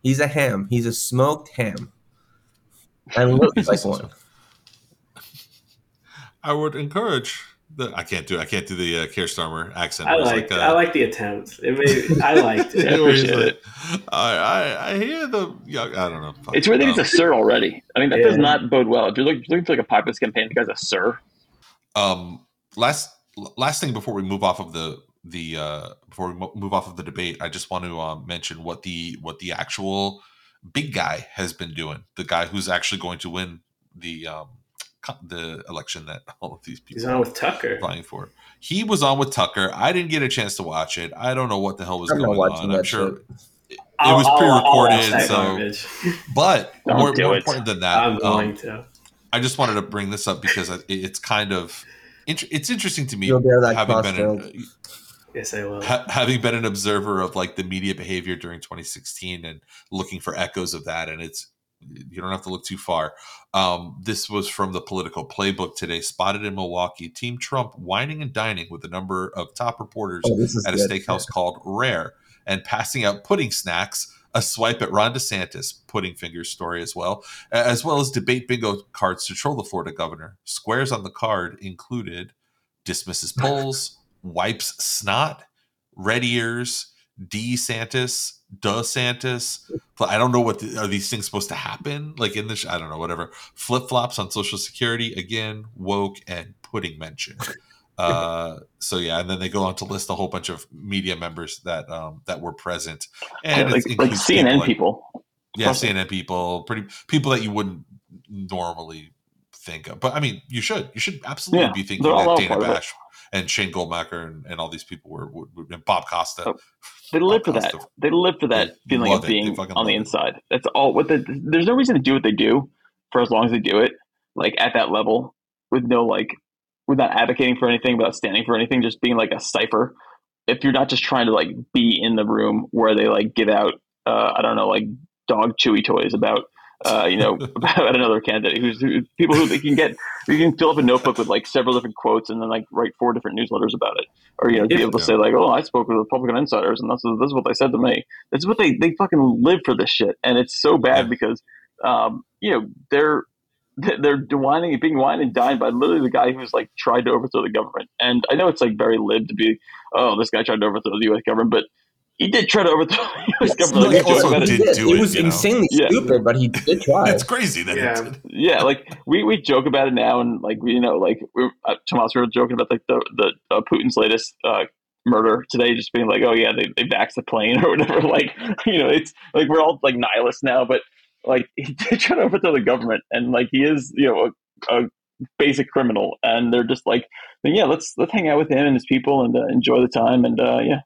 He's a ham. He's a smoked ham. And looks like one. I would encourage the. I can't do. I can't do the uh, Keir Starmer accent. I like. Like uh, I like the attempt. It made, I liked it. I appreciate it. Like, I, I I hear the. Yeah, I don't know. It's where they need a sir already. I mean that yeah. does not bode well. If you're looking, looking for like a populist campaign, the guy's a sir. Um. Last. Last thing before we move off of the. The uh, before we move off of the debate, I just want to um, mention what the what the actual big guy has been doing. The guy who's actually going to win the um, the election that all of these people he's on with Tucker applying for. He was on with Tucker. I didn't get a chance to watch it. I don't know what the hell was going on. I'm sure it, it was pre-recorded. So, but more, more important than that, I'm going um, to. I just wanted to bring this up because it, it's kind of int- it's interesting to me having been. In, Yes, I will. Ha- having been an observer of like the media behavior during twenty sixteen and looking for echoes of that, and it's you don't have to look too far. Um, this was from the Political Playbook today. Spotted in Milwaukee, Team Trump whining and dining with a number of top reporters oh, at good. a steakhouse yeah. called Rare and passing out pudding snacks. A swipe at Ron DeSantis, pudding finger story as well, as well as debate bingo cards to troll the Florida governor. Squares on the card included dismisses polls. Wipes snot, red ears, DeSantis, DeSantis. I don't know what the, are these things supposed to happen like in this. I don't know, whatever. Flip flops on Social Security again, woke and pudding mention. Uh, so yeah, and then they go on to list a whole bunch of media members that um, that were present, and like, like C N N people, like, people. yeah, Probably. C N N people, pretty people that you wouldn't normally think of. But I mean, you should, you should absolutely yeah, be thinking that Dana Bash. And Shane Goldmacher and, and all these people were, were, were and Bob Costa. Oh, they live for that. They live for that feeling of being on the inside. It. That's all. What the, there's no reason to do what they do for as long as they do it, like at that level, with no like, with not advocating for anything, without standing for anything, just being like a cipher. If you're not just trying to like be in the room where they like give out, uh, I don't know, like dog chewy toys about. Uh, you know, about another candidate who's who, people who they can get, you can fill up a notebook with like several different quotes and then like write four different newsletters about it, or you know, be able to say like, oh, I spoke with Republican insiders and this is, this is what they said to me. That's what they they fucking live for this shit, and it's so bad because um, you know they're they're whining, being whined and dined by literally the guy who's like tried to overthrow the government. And I know it's like very lived to be, oh, this guy tried to overthrow the U S government, but. He did try to overthrow the U S government. He also did do it. It was insanely stupid, but he did try. It's crazy that yeah. he did. Yeah, like we, we joke about it now, and like you know, like we, uh, Tomas, we were joking about like the the uh, Putin's latest uh, murder today, just being like, oh yeah, they they vaxxed the plane or whatever. Like you know, it's like we're all like nihilists now, but like he did try to overthrow the government, and like he is you know a, a basic criminal, and they're just like, yeah, let's let's hang out with him and his people and uh, enjoy the time, and uh, yeah.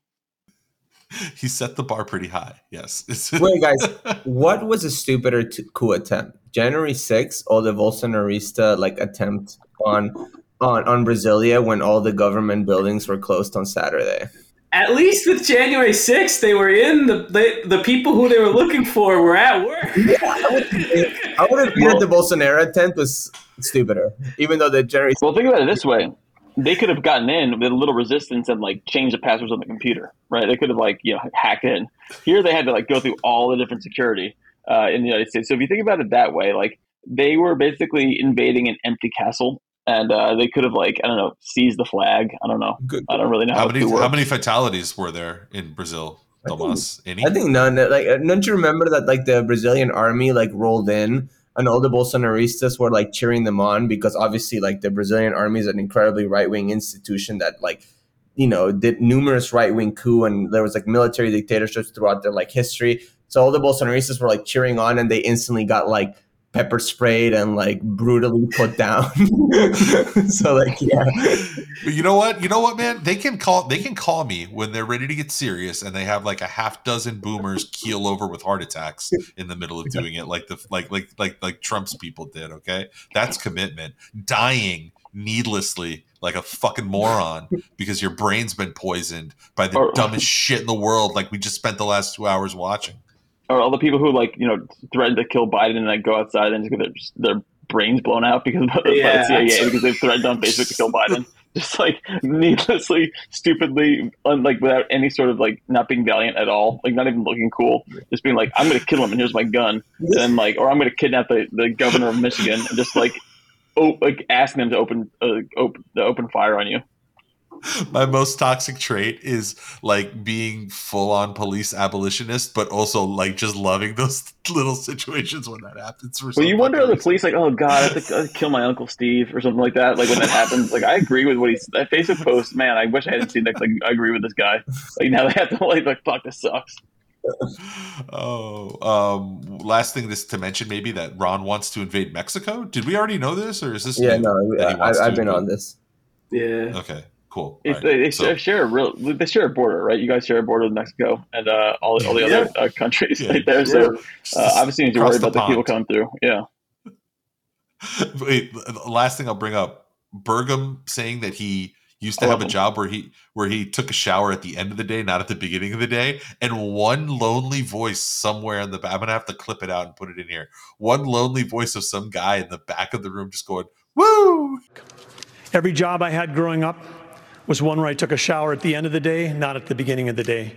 He set the bar pretty high. Yes. Wait, guys, what was a stupider t- coup attempt? January sixth or the Bolsonarista like attempt on on on Brasilia when all the government buildings were closed on Saturday? At least with January sixth, they were in the they, the people who they were looking for were at work. Yeah, I would have well, that the Bolsonaro attempt was stupider, even though the January. Well, think about it this way. They could have gotten in with a little resistance and like changed the passwords on the computer, right? They could have like you know hacked in. Here they had to like go through all the different security uh, in the United States. So if you think about it that way, like they were basically invading an empty castle, and uh, they could have like I don't know seized the flag. I don't know. Good. I don't really know how, how many how many fatalities were there in Brazil, Tomas? I think, Any? I think none. Like don't you remember that like the Brazilian army like rolled in. And all the Bolsonaristas were like cheering them on because obviously like the Brazilian army is an incredibly right-wing institution that like, you know, did numerous right-wing coup and there was like military dictatorships throughout their like history. So all the Bolsonaristas were like cheering on and they instantly got like pepper sprayed and like brutally put down. So like, yeah. But you know what? You know what, man? They can call they can call me when they're ready to get serious and they have like a half dozen boomers keel over with heart attacks in the middle of doing it, like the like like like like Trump's people did, okay? That's commitment. Dying needlessly like a fucking moron because your brain's been poisoned by the or, dumbest shit in the world like we just spent the last two hours watching. Or all the people who like, you know, threaten to kill Biden and then go outside and just get their, their brains blown out because of yeah. the C I A because they've threatened on Facebook to kill Biden. Just like needlessly, stupidly, like without any sort of like not being valiant at all, like not even looking cool, just being like, I'm going to kill him and here's my gun. And then, like, or I'm going to kidnap the, the governor of Michigan and just like, oh, like asking them to open, uh, open, to open fire on you. My most toxic trait is like being full-on police abolitionist, but also like just loving those little situations when that happens. For well, you wonder how the police like, oh god, I have to kill my Uncle Steve or something like that. Like when that happens, like I agree with what he's that Facebook post. Man, I wish I hadn't seen that. Like I agree with this guy. Like now they have to like, like fuck, this sucks. Oh, um, last thing this to mention maybe that Ron wants to invade Mexico. Did we already know this, or is this? Yeah, no, I, I, I've been invade? on this. Yeah. Okay. Cool. It's, right. They so, share a real. They share a border, right? You guys share a border with Mexico and uh, all, all the yeah. other uh, countries yeah. right there. So uh, obviously, you need to worry about the, the people coming through. Yeah. Wait, last thing I'll bring up: Burgum saying that he used to have a job where he where he took a shower at the end of the day, not at the beginning of the day. And one lonely voice somewhere in the back. I'm gonna have to clip it out and put it in here. One lonely voice of some guy in the back of the room just going, "Woo!" Every job I had growing up was one where I took a shower at the end of the day, not at the beginning of the day.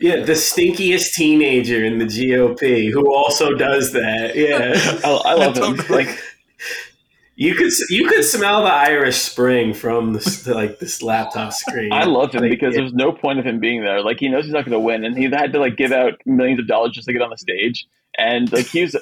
Yeah, the stinkiest teenager in the G O P who also does that. Yeah, I, I love him. Like you could you could smell the Irish Spring from this, like this laptop screen. I love him like, because yeah. there's no point of him being there. Like he knows he's not going to win, and he had to like give out millions of dollars just to get on the stage. And like he's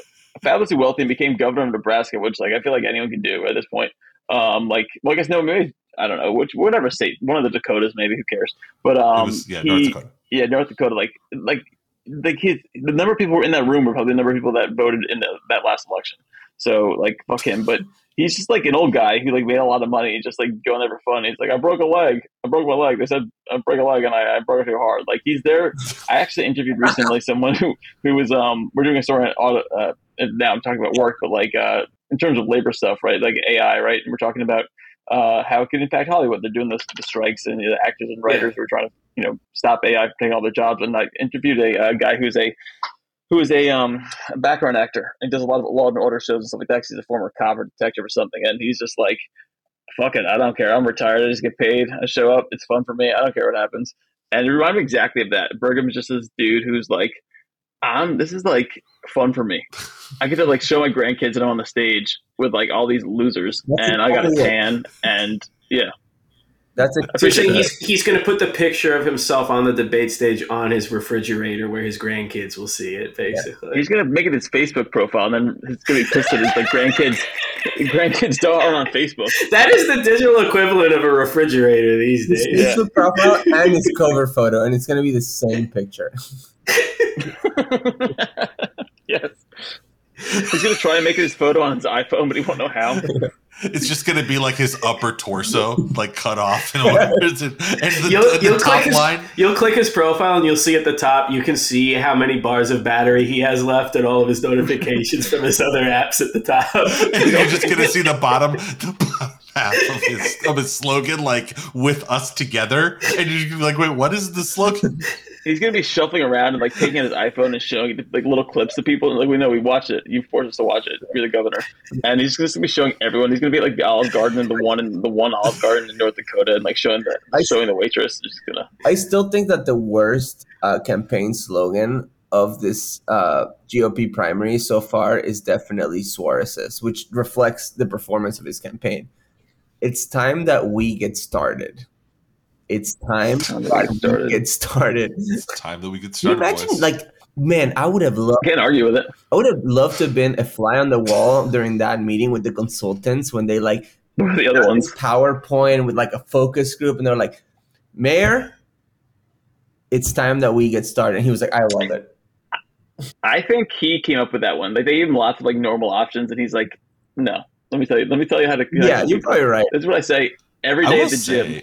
fabulously wealthy and became governor of Nebraska, which like I feel like anyone can do at this point. Um, like, well, I guess no, maybe I don't know, which whatever state, one of the Dakotas, maybe who cares? But um, was, yeah, he, North Dakota. yeah, North Dakota. Like, like, like his the number of people who were in that room were probably the number of people that voted in the, that last election. So like, fuck him. But he's just like an old guy who like made a lot of money, and just like going there for fun. He's like, I broke a leg, I broke my leg. They said I broke a leg, and I, I broke it too hard. Like he's there. I actually interviewed recently someone who who was um, we're doing a story on auto. Uh, now I'm talking about work, but like uh, in terms of labor stuff, right? Like A I, right? And we're talking about uh, how it can impact Hollywood. They're doing this, the strikes and the actors and writers yeah. who are trying to, you know, stop A I from taking all their jobs. And I interviewed a, a guy who's a who is a um, background actor and does a lot of Law and Order shows and stuff like that. Cause he's a former cop or detective or something, and he's just like, "Fuck it, I don't care. I'm retired. I just get paid. I show up. It's fun for me. I don't care what happens." And it reminded me exactly of that. Burgum is just this dude who's like, "Um, this is like fun for me. I get to like show my grandkids that I'm on the stage with like all these losers." That's and I got a tan and yeah. That's a so that. he's he's gonna put the picture of himself on the debate stage on his refrigerator where his grandkids will see it, basically. Yeah. He's gonna make it his Facebook profile and then it's gonna be pissed at his like grandkids grandkids don't are on Facebook. That is the digital equivalent of a refrigerator these days. His yeah. Facebook profile and his cover photo, and it's gonna be the same picture. Yes. He's gonna try and make his photo on his iPhone, but he won't know how. It's just gonna be like his upper torso, like cut off, and, and, and the, you'll, the you'll top click his, line. You'll click his profile, and you'll see at the top. You can see how many bars of battery he has left, and all of his notifications from his other apps at the top. And you're just gonna see the bottom, the bottom half of his of his slogan, like "With us together," and you're gonna be like, "Wait, what is the slogan?" He's going to be shuffling around and, like, taking out his iPhone and showing, like, little clips to people. And, like, we know we watch it. You forced us to watch it. You're the governor. And he's just going to be showing everyone. He's going to be, like, the Olive Garden and the one in the one Olive Garden in North Dakota and, like, showing the, I, showing the waitress. Just gonna... I still think that the worst uh, campaign slogan of this uh, G O P primary so far is definitely Suarez's, which reflects the performance of his campaign. It's time that we get started. It's time that we get started. It's time that we get started. Imagine, boys. like, man, I would have loved. I can't argue with it. I would have loved to have been a fly on the wall during that meeting with the consultants when they like the other ones PowerPoint with like a focus group, and they're like, "Mayor, it's time that we get started." And he was like, "I love it." I think he came up with that one. Like they gave him lots of like normal options, and he's like, "No, let me tell you. Let me tell you how to." How yeah, to you're probably right. That's what I say every day at the gym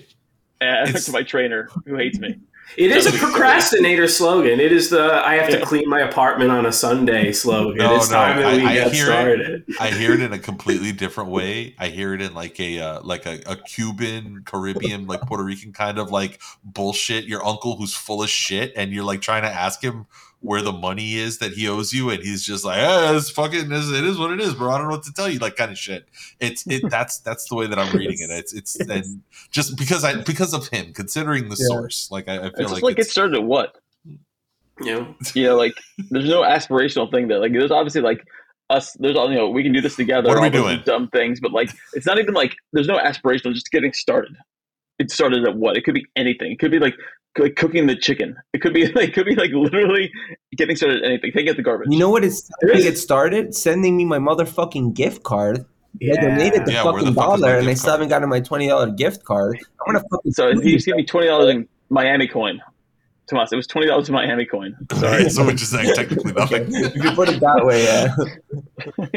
uh, to my trainer who hates me. It is a procrastinator slogan. It is the "I have yeah. to clean my apartment on a Sunday" slogan. No, it's no, time that I, we I get hear started. It, I hear it in a completely different way. I hear it in like a uh, like a, a Cuban, Caribbean, like Puerto Rican kind of like bullshit. Your uncle who's full of shit, and you're like trying to ask him where the money is that he owes you, and he's just like, "Ah, oh, it's fucking, it is what it is, bro. I don't know what to tell you," like kind of shit. It's it that's that's the way that I'm reading it. It's it's and just because I because of him, considering the yeah. source, like I, I feel it's just like, like it's, it started at what, you know, you know, like there's no aspirational thing that like there's obviously like us. There's all you know, we can do this together. What are we doing? Dumb things, but like it's not even like there's no aspirational. Just getting started. It started at what? It could be anything. It could be like. Like cooking the chicken. It could be like, could be like literally getting started at anything. Take out the garbage. You know what it's starting to get started? Sending me my motherfucking gift card. Yeah. I donated the yeah, fucking the fuck dollar and I still haven't gotten my twenty dollars gift card. I'm going to fucking. So he just gave me twenty dollars in Miami coin. Tomas, it was twenty dollars in Miami coin. Sorry. So which is like technically nothing. You can put it that way, yeah.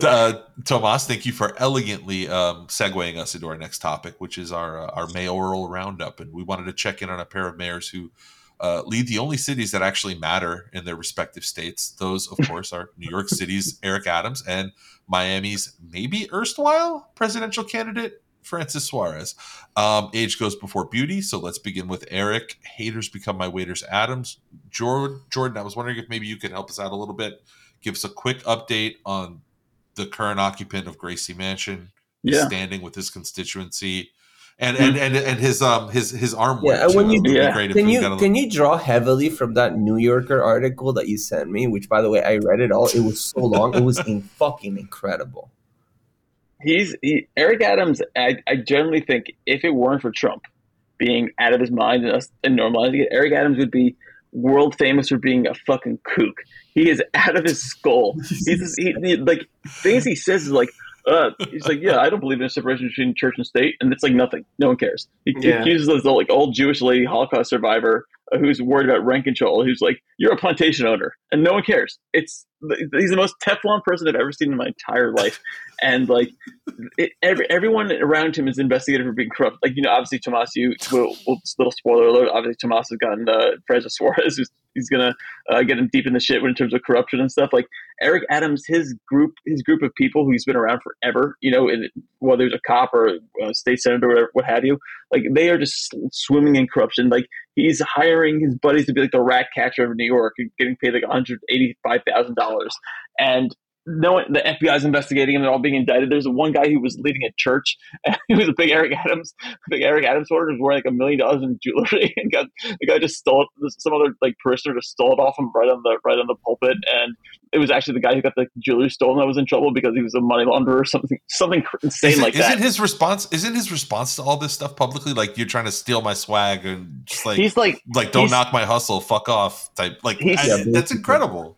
yeah. Uh, Tomas, thank you for elegantly um, segueing us into our next topic, which is our uh, our mayoral roundup. And we wanted to check in on a pair of mayors who uh, lead the only cities that actually matter in their respective states. Those, of course, are New York City's Eric Adams and Miami's maybe erstwhile presidential candidate, Francis Suarez. Um, age goes before beauty, so let's begin with Eric. Haters become my waiters, Adams. Jordan, Jordan, I was wondering if maybe you could help us out a little bit. Give us a quick update on the current occupant of Gracie Mansion, yeah. his standing with his constituency, and and and, and his um his his arm work. Yeah, when you, yeah. Can you can you draw heavily from that New Yorker article that you sent me? Which, by the way, I read it all. It was so long. It was in fucking incredible. He's he, Eric Adams. I, I generally think if it weren't for Trump being out of his mind and us and normalizing it, Eric Adams would be world famous for being a fucking kook. He is out of his skull. He's he, he, like things he says is like uh, he's like yeah, I don't believe in a separation between church and state, and it's like nothing. No one cares. He, yeah. he accuses this old, like old Jewish lady, Holocaust survivor, who's worried about rent control. Who's like, you're a plantation owner, and no one cares. It's he's the most Teflon person I've ever seen in my entire life, and like it, every everyone around him is investigated for being corrupt. Like you know, obviously Tomas, you will we'll, little spoiler alert. Obviously Tomas has gotten uh, Francis Suarez, who's he's gonna uh, get him deep in the shit in terms of corruption and stuff. Like Eric Adams, his group, his group of people who he's been around forever. You know, and, whether he's a cop or a state senator, or whatever, what have you. Like they are just swimming in corruption. Like. He's hiring his buddies to be like the rat catcher of New York and getting paid like one hundred eighty-five thousand dollars. And no one, the F B I is investigating him. They're all being indicted. There's one guy who was leading a church. And he was a big Eric Adams, big Eric Adams order. He was wearing like a million dollars in jewelry. And got, the guy just stole it. Some other like parishioner just stole it off him right on the, right on the pulpit. And it was actually the guy who got the jewelry stolen that was in trouble because he was a money launderer or something, something insane isn't, like that. Isn't his response? Isn't his response to all this stuff publicly like you're trying to steal my swag and just like he's like like don't knock my hustle, fuck off type like I, that's incredible.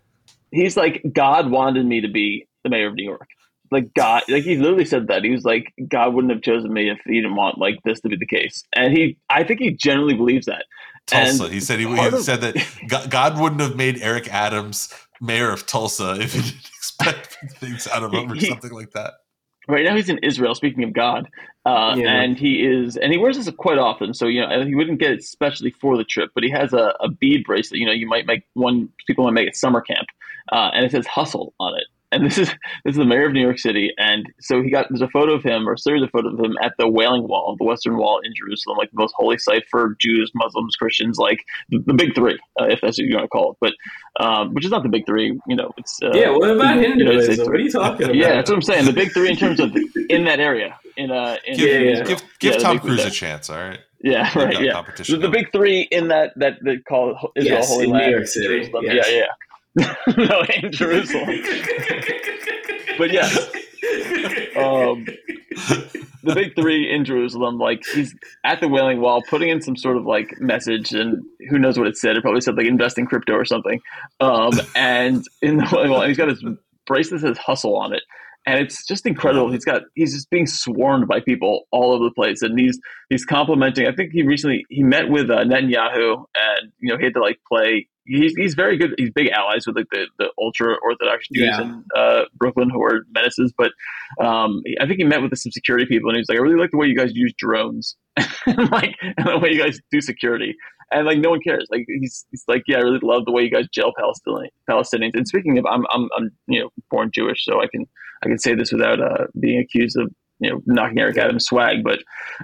He's like God wanted me to be the mayor of New York. Like God, like he literally said that he was like God wouldn't have chosen me if he didn't want like this to be the case. And he, I think he generally believes that. Tulsa, and he said he, he said that God wouldn't have made Eric Adams mayor of Tulsa if he didn't expect things out of him or he, something like that. Right now he's in Israel, speaking of God, uh, yeah. and he is, and he wears this quite often. So you know he wouldn't get it especially for the trip, but he has a, a bead bracelet. You know you might make one people might make at summer camp, uh, and it says hustle on it. And this is this is the mayor of New York City, and so he got there's a photo of him or a series of photos of him at the Wailing Wall, the Western Wall in Jerusalem, like the most holy site for Jews, Muslims, Christians, like the, the big three, uh, if that's what you want to call it. But um, which is not the big three, you know. It's uh, yeah. What about Hinduism? You know, what are you talking about? Yeah, that's what I'm saying. The big three in terms of the, in that area. In uh, in give, yeah, give, give yeah, Tom Cruise a chance, all right. Yeah, right. Yeah, competition the, the big three in that that they call Israel yes, Holy in Land, New York City. Jerusalem. Yes. Yeah, yeah. No, in Jerusalem. But yes, um, the big three in Jerusalem, like he's at the Wailing Wall putting in some sort of like message and who knows what it said. It probably said like invest in crypto or something. Um, and in the Wailing Wall, and he's got his bracelet that says hustle on it. And it's just incredible. He's got he's just being swarmed by people all over the place, and he's he's complimenting. I think he recently he met with uh, Netanyahu, and you know he had to like play he's he's very good. He's big allies with like the, the ultra Orthodox Jews yeah. in uh, Brooklyn who are menaces. But um, I think he met with some security people and he was like, I really like the way you guys use drones and like and the way you guys do security. And like no one cares. Like he's, he's like, yeah, I really love the way you guys jail Palestinians. And speaking of, I'm I'm I'm you know born Jewish, so I can I can say this without uh, being accused of you know knocking Eric Adams' swag. But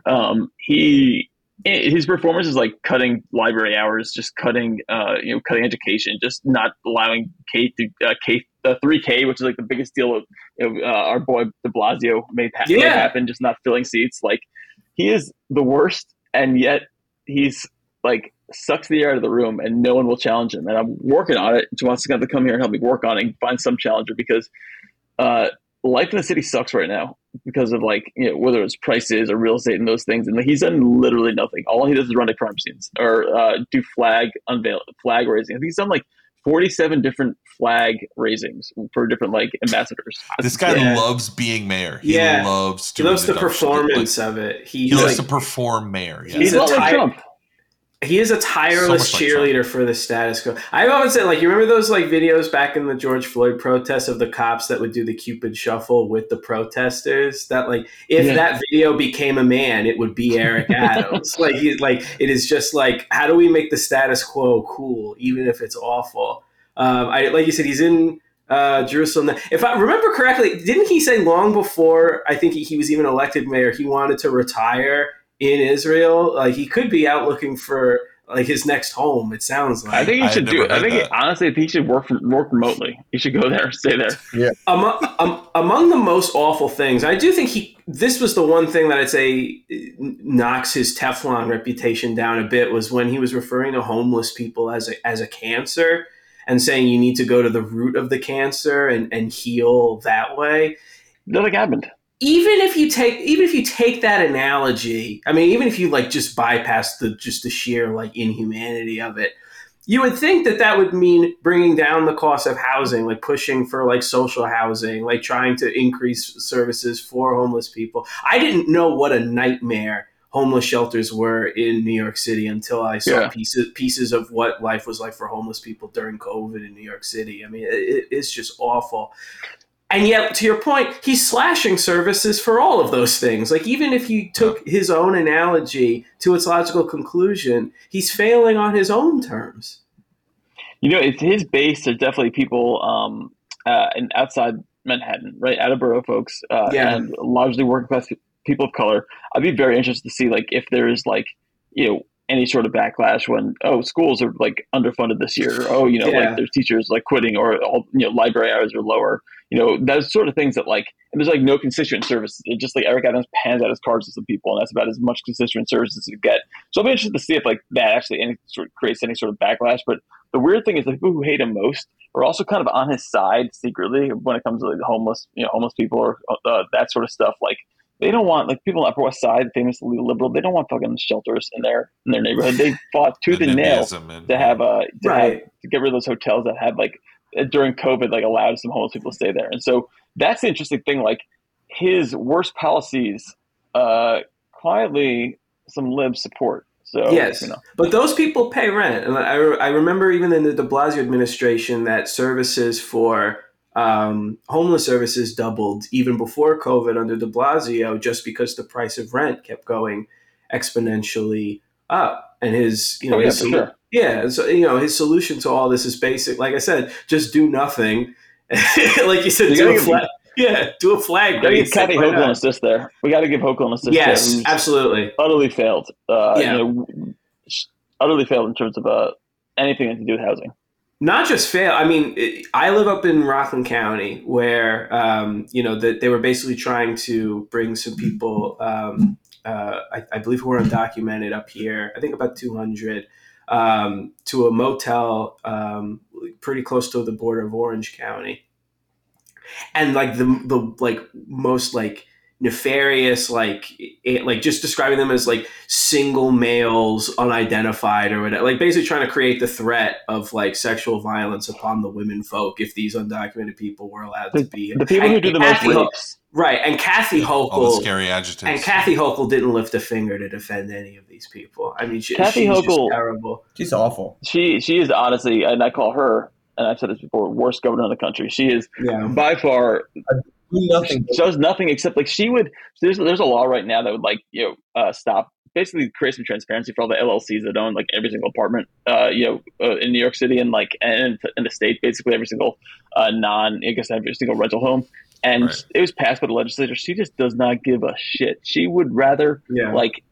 um, he his performance is like cutting library hours, just cutting uh you know cutting education, just not allowing K through uh, K uh, three K, which is like the biggest deal of you know, uh, our boy de Blasio made ha- yeah. happen, just not filling seats. Like he is the worst, and yet he's like. Sucks the air out of the room and no one will challenge him. And I'm working on it. Tomas is going to have to come here and help me work on it and find some challenger because uh, life in the city sucks right now because of like, you know, whether it's prices or real estate and those things. And like, he's done literally nothing. All he does is run to crime scenes or uh, do flag unveil flag raising. I think he's done like forty-seven different flag raisings for different like ambassadors. This guy yeah. loves being mayor. He yeah. loves, he loves the performance like, of it. He's he loves like, to perform mayor. Yeah. He's, he's a lot like Trump. He is a tireless so cheerleader like for the status quo. I've often said, like, you remember those like videos back in the George Floyd protests of the cops that would do the Cupid shuffle with the protesters? That like, if yeah. that video became a man, it would be Eric Adams. Like, he's like, it is just like, how do we make the status quo cool, even if it's awful? Um, I like you said, he's in uh, Jerusalem. If I remember correctly, didn't he say long before I think he, he was even elected mayor, he wanted to retire in Israel? Like he could be out looking for like his next home. It sounds like I think he should do it. I think he, honestly, I think he should work from, work remotely. He should go there, stay there. Yeah. Among, um, among the most awful things, I do think he. This was the one thing that I'd say knocks his Teflon reputation down a bit was when he was referring to homeless people as a as a cancer and saying you need to go to the root of the cancer and and heal that way. Nothing happened. Even if you take, even if you take that analogy, I mean, even if you like just bypass the just the sheer like inhumanity of it, you would think that that would mean bringing down the cost of housing, like pushing for like social housing, like trying to increase services for homeless people. I didn't know what a nightmare homeless shelters were in New York City until I saw yeah. pieces pieces of what life was like for homeless people during COVID in New York City. I mean, it, it's just awful. And yet, to your point, he's slashing services for all of those things. Like, even if you took his own analogy to its logical conclusion, he's failing on his own terms. You know, it's his base are definitely people um, uh, in outside Manhattan, right? Attleboro folks, uh, yeah. and largely working class people of color. I'd be very interested to see, like, if there is, like, you know, any sort of backlash when, oh, schools are, like, underfunded this year. Or, oh, you know, yeah. like, there's teachers, like, quitting or, all, you know, library hours are lower. You know, those sort of things that like, and there's like no constituent service. It just like Eric Adams pans out his cards to some people, and that's about as much constituent service as you get. So I'll be interested to see if like that actually any sort of creates any sort of backlash. But the weird thing is the people who hate him most are also kind of on his side secretly when it comes to like homeless, you know, homeless people or uh, that sort of stuff. Like they don't want like people on the Upper West Side, famously liberal. They don't want fucking shelters in their in their neighborhood. They fought tooth and nail to have uh to, right. have, to get rid of those hotels that had like. During COVID, like allowed some homeless people to stay there. And so that's the interesting thing. Like his worst policies, uh, quietly some libs support. So yes, you know. But those people pay rent. And I, I remember even in the de Blasio administration that services for um, homeless services doubled even before COVID under de Blasio, just because the price of rent kept going exponentially up. And his, you know, oh, yeah, his, for sure. Yeah, so you know his solution to all this is basic. Like I said, just do nothing. Like you said, you do a flag. Be, yeah, do a flag. Got to give Kathy Hochul an assist there. We got to give Hochul an assist. Yes, there. absolutely. Utterly failed. Uh, yeah, you know, utterly failed in terms of uh, anything to do with housing. Not just fail. I mean, it, I live up in Rockland County, where um, you know that they were basically trying to bring some people. Um, uh, I, I believe who were undocumented up here. I think about two hundred. Um, to a motel um, pretty close to the border of Orange County, and like the the like most like nefarious like like just describing them as like single males, unidentified or whatever, like basically trying to create the threat of like sexual violence upon the women folk if these undocumented people were allowed the, to be. The people and, who do the most rapes. Right. And Kathy Hochul. All the scary adjectives. And Kathy Hochul didn't lift a finger to defend any of these people. I mean, she, Kathy she's Hochul, just terrible. She's awful. She, she is honestly, and I call her, and I've said this before, worst governor in the country. She is yeah. by far... Nothing. She does nothing except like she would. There's there's a law right now that would like you know uh, stop basically create some transparency for all the L L Cs that own like every single apartment uh, you know uh, in New York City and like and in the state basically every single uh, non I guess every single rental home and right. It was passed by the legislature. She just does not give a shit. She would rather yeah. like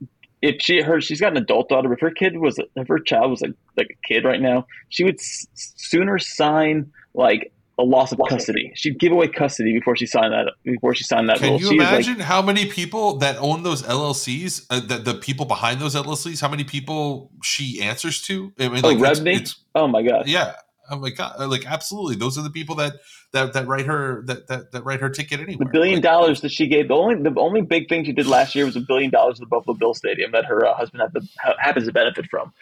if she her she's got an adult daughter. If her kid was if her child was like like a kid right now, she would s- sooner sign like. A loss of custody. She'd give away custody before she signed that. Before she signed that. Can rule. you she imagine like, how many people that own those L L Cs? Uh, the, the people behind those L L Cs. How many people she answers to? I mean, oh, like, Rebney? It's, it's, oh my god. Yeah. Oh my god. Like absolutely. Those are the people that that, that write her that, that that write her ticket anywhere. The billion like, dollars that she gave. The only the only big thing she did last year was a billion dollars to the Buffalo Bills Stadium that her uh, husband had the, happens to benefit from,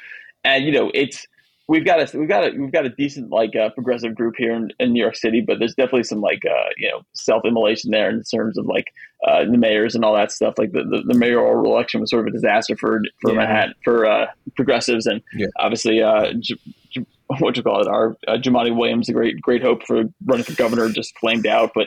and you know it's. We've got a we've got a we've got a decent like uh, progressive group here in, in New York City, but there's definitely some like uh, you know self-immolation there in terms of like uh, the mayors and all that stuff. Like the, the, the mayoral election was sort of a disaster for for yeah. Manhattan for uh, progressives, and yeah. obviously uh, J- J- what do you call it? Our uh, Jamani Williams, a great great hope for running for governor, just flamed out, but.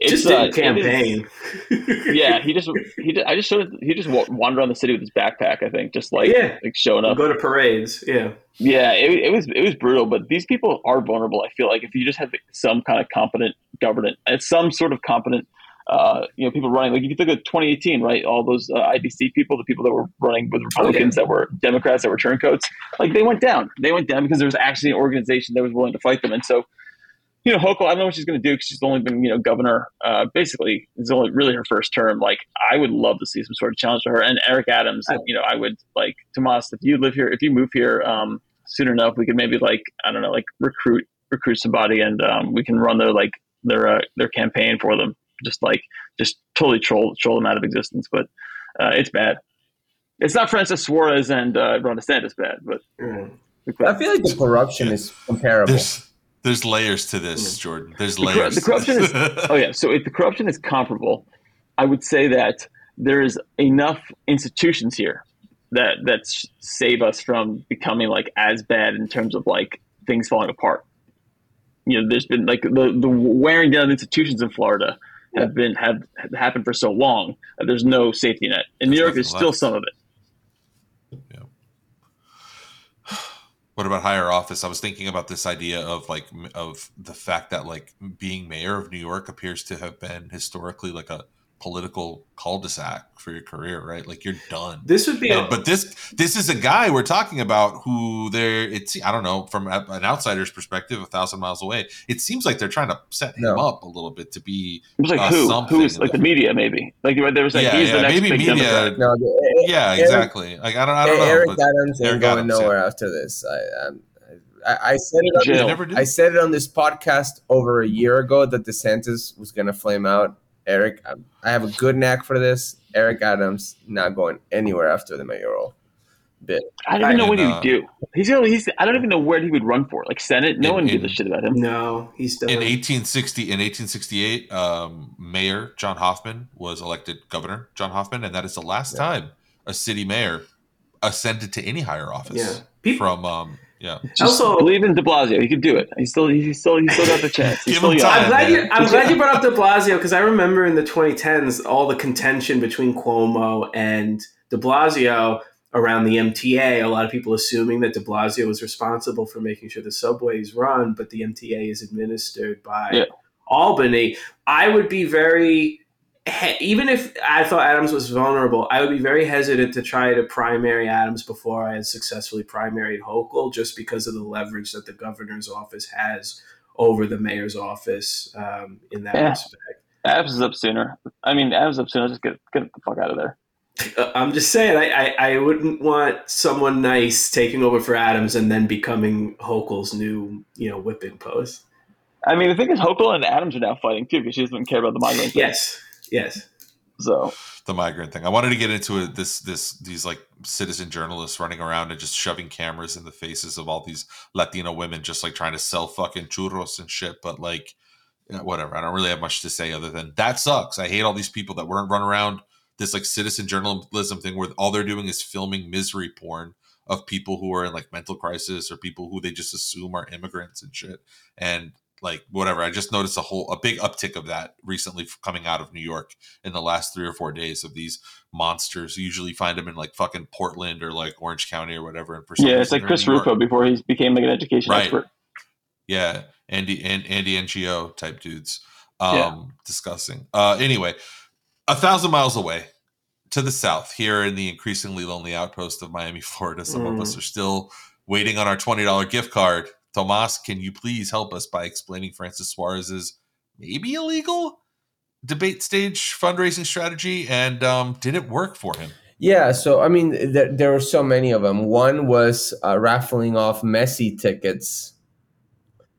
It's, just did uh, campaign. It yeah, he just he I just showed, he just wandered around the city with his backpack. I think just like yeah. like showing up, we'll go to parades. Yeah, yeah. It, it was it was brutal, but these people are vulnerable. I feel like if you just have some kind of competent government, some sort of competent, uh, you know, people running. Like if you think of twenty eighteen, right? All those uh, I D C people, the people that were running with Republicans oh, yeah. that were Democrats that were turncoats, like they went down. They went down because there was actually an organization that was willing to fight them, and so. You know, Hochul, I don't know what she's going to do because she's only been, you know, governor. Uh, basically, it's only really her first term. Like, I would love to see some sort of challenge to her. And Eric Adams, I, you know, I would like, Tomas, if you live here, if you move here um, soon enough, we could maybe like, I don't know, like recruit recruit somebody and um, we can run their like their uh, their campaign for them. Just like, just totally troll troll them out of existence. But uh, it's bad. It's not Francis Suarez and uh, Ron DeSantis bad, but mm. I feel like the corruption yeah. is comparable. There's- There's layers to this, Jordan. There's layers. The, cor- the corruption is. Oh yeah. So if the corruption is comparable, I would say that there is enough institutions here that that save us from becoming like as bad in terms of like things falling apart. You know, there's been like the, the wearing down of institutions in Florida have yeah. been have, have happened for so long that there's no safety net. In New York, there's still left. Some of it. Yeah. What about higher office? I was thinking about this idea of like of the fact that like being mayor of New York appears to have been historically like a political cul-de-sac for your career, right? Like you're done. This would be, and, a- but this this is a guy we're talking about who there. It's I don't know from an outsider's perspective, a thousand miles away. It seems like they're trying to set him no. up a little bit to be it was like uh, who something who is like the media maybe like there was like yeah, he's yeah, the next maybe big media. No, the, yeah, Eric, exactly. Like I don't I don't Eric know. But Adams Eric going Adams going nowhere yeah. after this. I, I'm, I, I said it. On, never did. I said it on this podcast over a year ago that DeSantis was going to flame out. Eric, I have a good knack for this. Eric Adams not going anywhere after the mayoral bit. I don't even know what he would do. He's only, he's. I don't even know where he would run for. Like Senate, no in, one in, gives a shit about him. No, he's done. In eighteen sixty, in eighteen sixty-eight, um, Mayor John Hoffman was elected governor. John Hoffman, and that is the last yeah. time a city mayor ascended to any higher office yeah. from. Um, Yeah. Just also, believe in de Blasio. He could do it. He's still, he's still, he's still got the chance. He's still time, I'm glad man. you, I'm glad you brought up de Blasio because I remember in the twenty tens all the contention between Cuomo and de Blasio around the M T A. A lot of people assuming that de Blasio was responsible for making sure the subways run, but the M T A is administered by yeah. Albany. I would be very. He, even if I thought Adams was vulnerable, I would be very hesitant to try to primary Adams before I had successfully primaried Hochul just because of the leverage that the governor's office has over the mayor's office um, in that yeah. respect. Adams is up sooner. I mean, Adams is up sooner. Just get, get the fuck out of there. I'm just saying, I, I, I wouldn't want someone nice taking over for Adams and then becoming Hochul's new, you know, whipping post. I mean, the thing is Hochul and Adams are now fighting too because she doesn't care about the migrant thing. Yes. Yes. So the migrant thing. I wanted to get into a, this, this, these like citizen journalists running around and just shoving cameras in the faces of all these Latino women, just like trying to sell fucking churros and shit. But like, you know, whatever. I don't really have much to say other than that sucks. I hate all these people that weren't run around this like citizen journalism thing where all they're doing is filming misery porn of people who are in like mental crisis or people who they just assume are immigrants and shit. And like, whatever. I just noticed a whole, a big uptick of that recently coming out of New York in the last three or four days of these monsters. You usually find them in like fucking Portland or like Orange County or whatever. And yeah, it's like Chris Rufo before he became like an education right. expert. Yeah. Andy and Andy N G O type dudes. Um, yeah. Discussing. Uh, anyway, a thousand miles away to the south here in the increasingly lonely outpost of Miami, Florida. Some mm. of us are still waiting on our twenty dollars gift card. Tomas, can you please help us by explaining Francis Suarez's maybe illegal debate stage fundraising strategy? And um, did it work for him? Yeah. So, I mean, there, there were so many of them. One was uh, raffling off Messi tickets,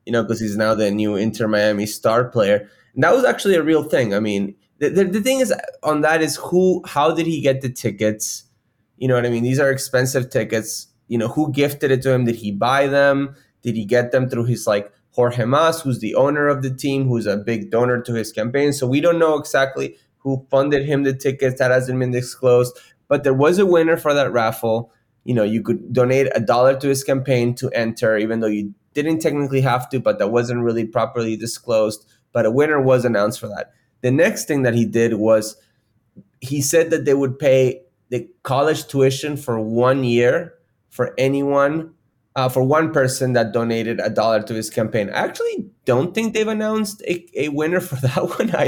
you know, because he's now the new Inter Miami star player. And that was actually a real thing. I mean, the, the, the thing is on that is who, how did he get the tickets? You know what I mean? These are expensive tickets. You know, who gifted it to him? Did he buy them? Did he get them through his, like, Jorge Mas, who's the owner of the team, who's a big donor to his campaign? So we don't know exactly who funded him the tickets. That hasn't been disclosed. But there was a winner for that raffle. You know, you could donate a dollar to his campaign to enter, even though you didn't technically have to, but that wasn't really properly disclosed. But a winner was announced for that. The next thing that he did was he said that they would pay the college tuition for one year for anyone Uh, for one person that donated a dollar to his campaign. I actually don't think they've announced a, a winner for that one either.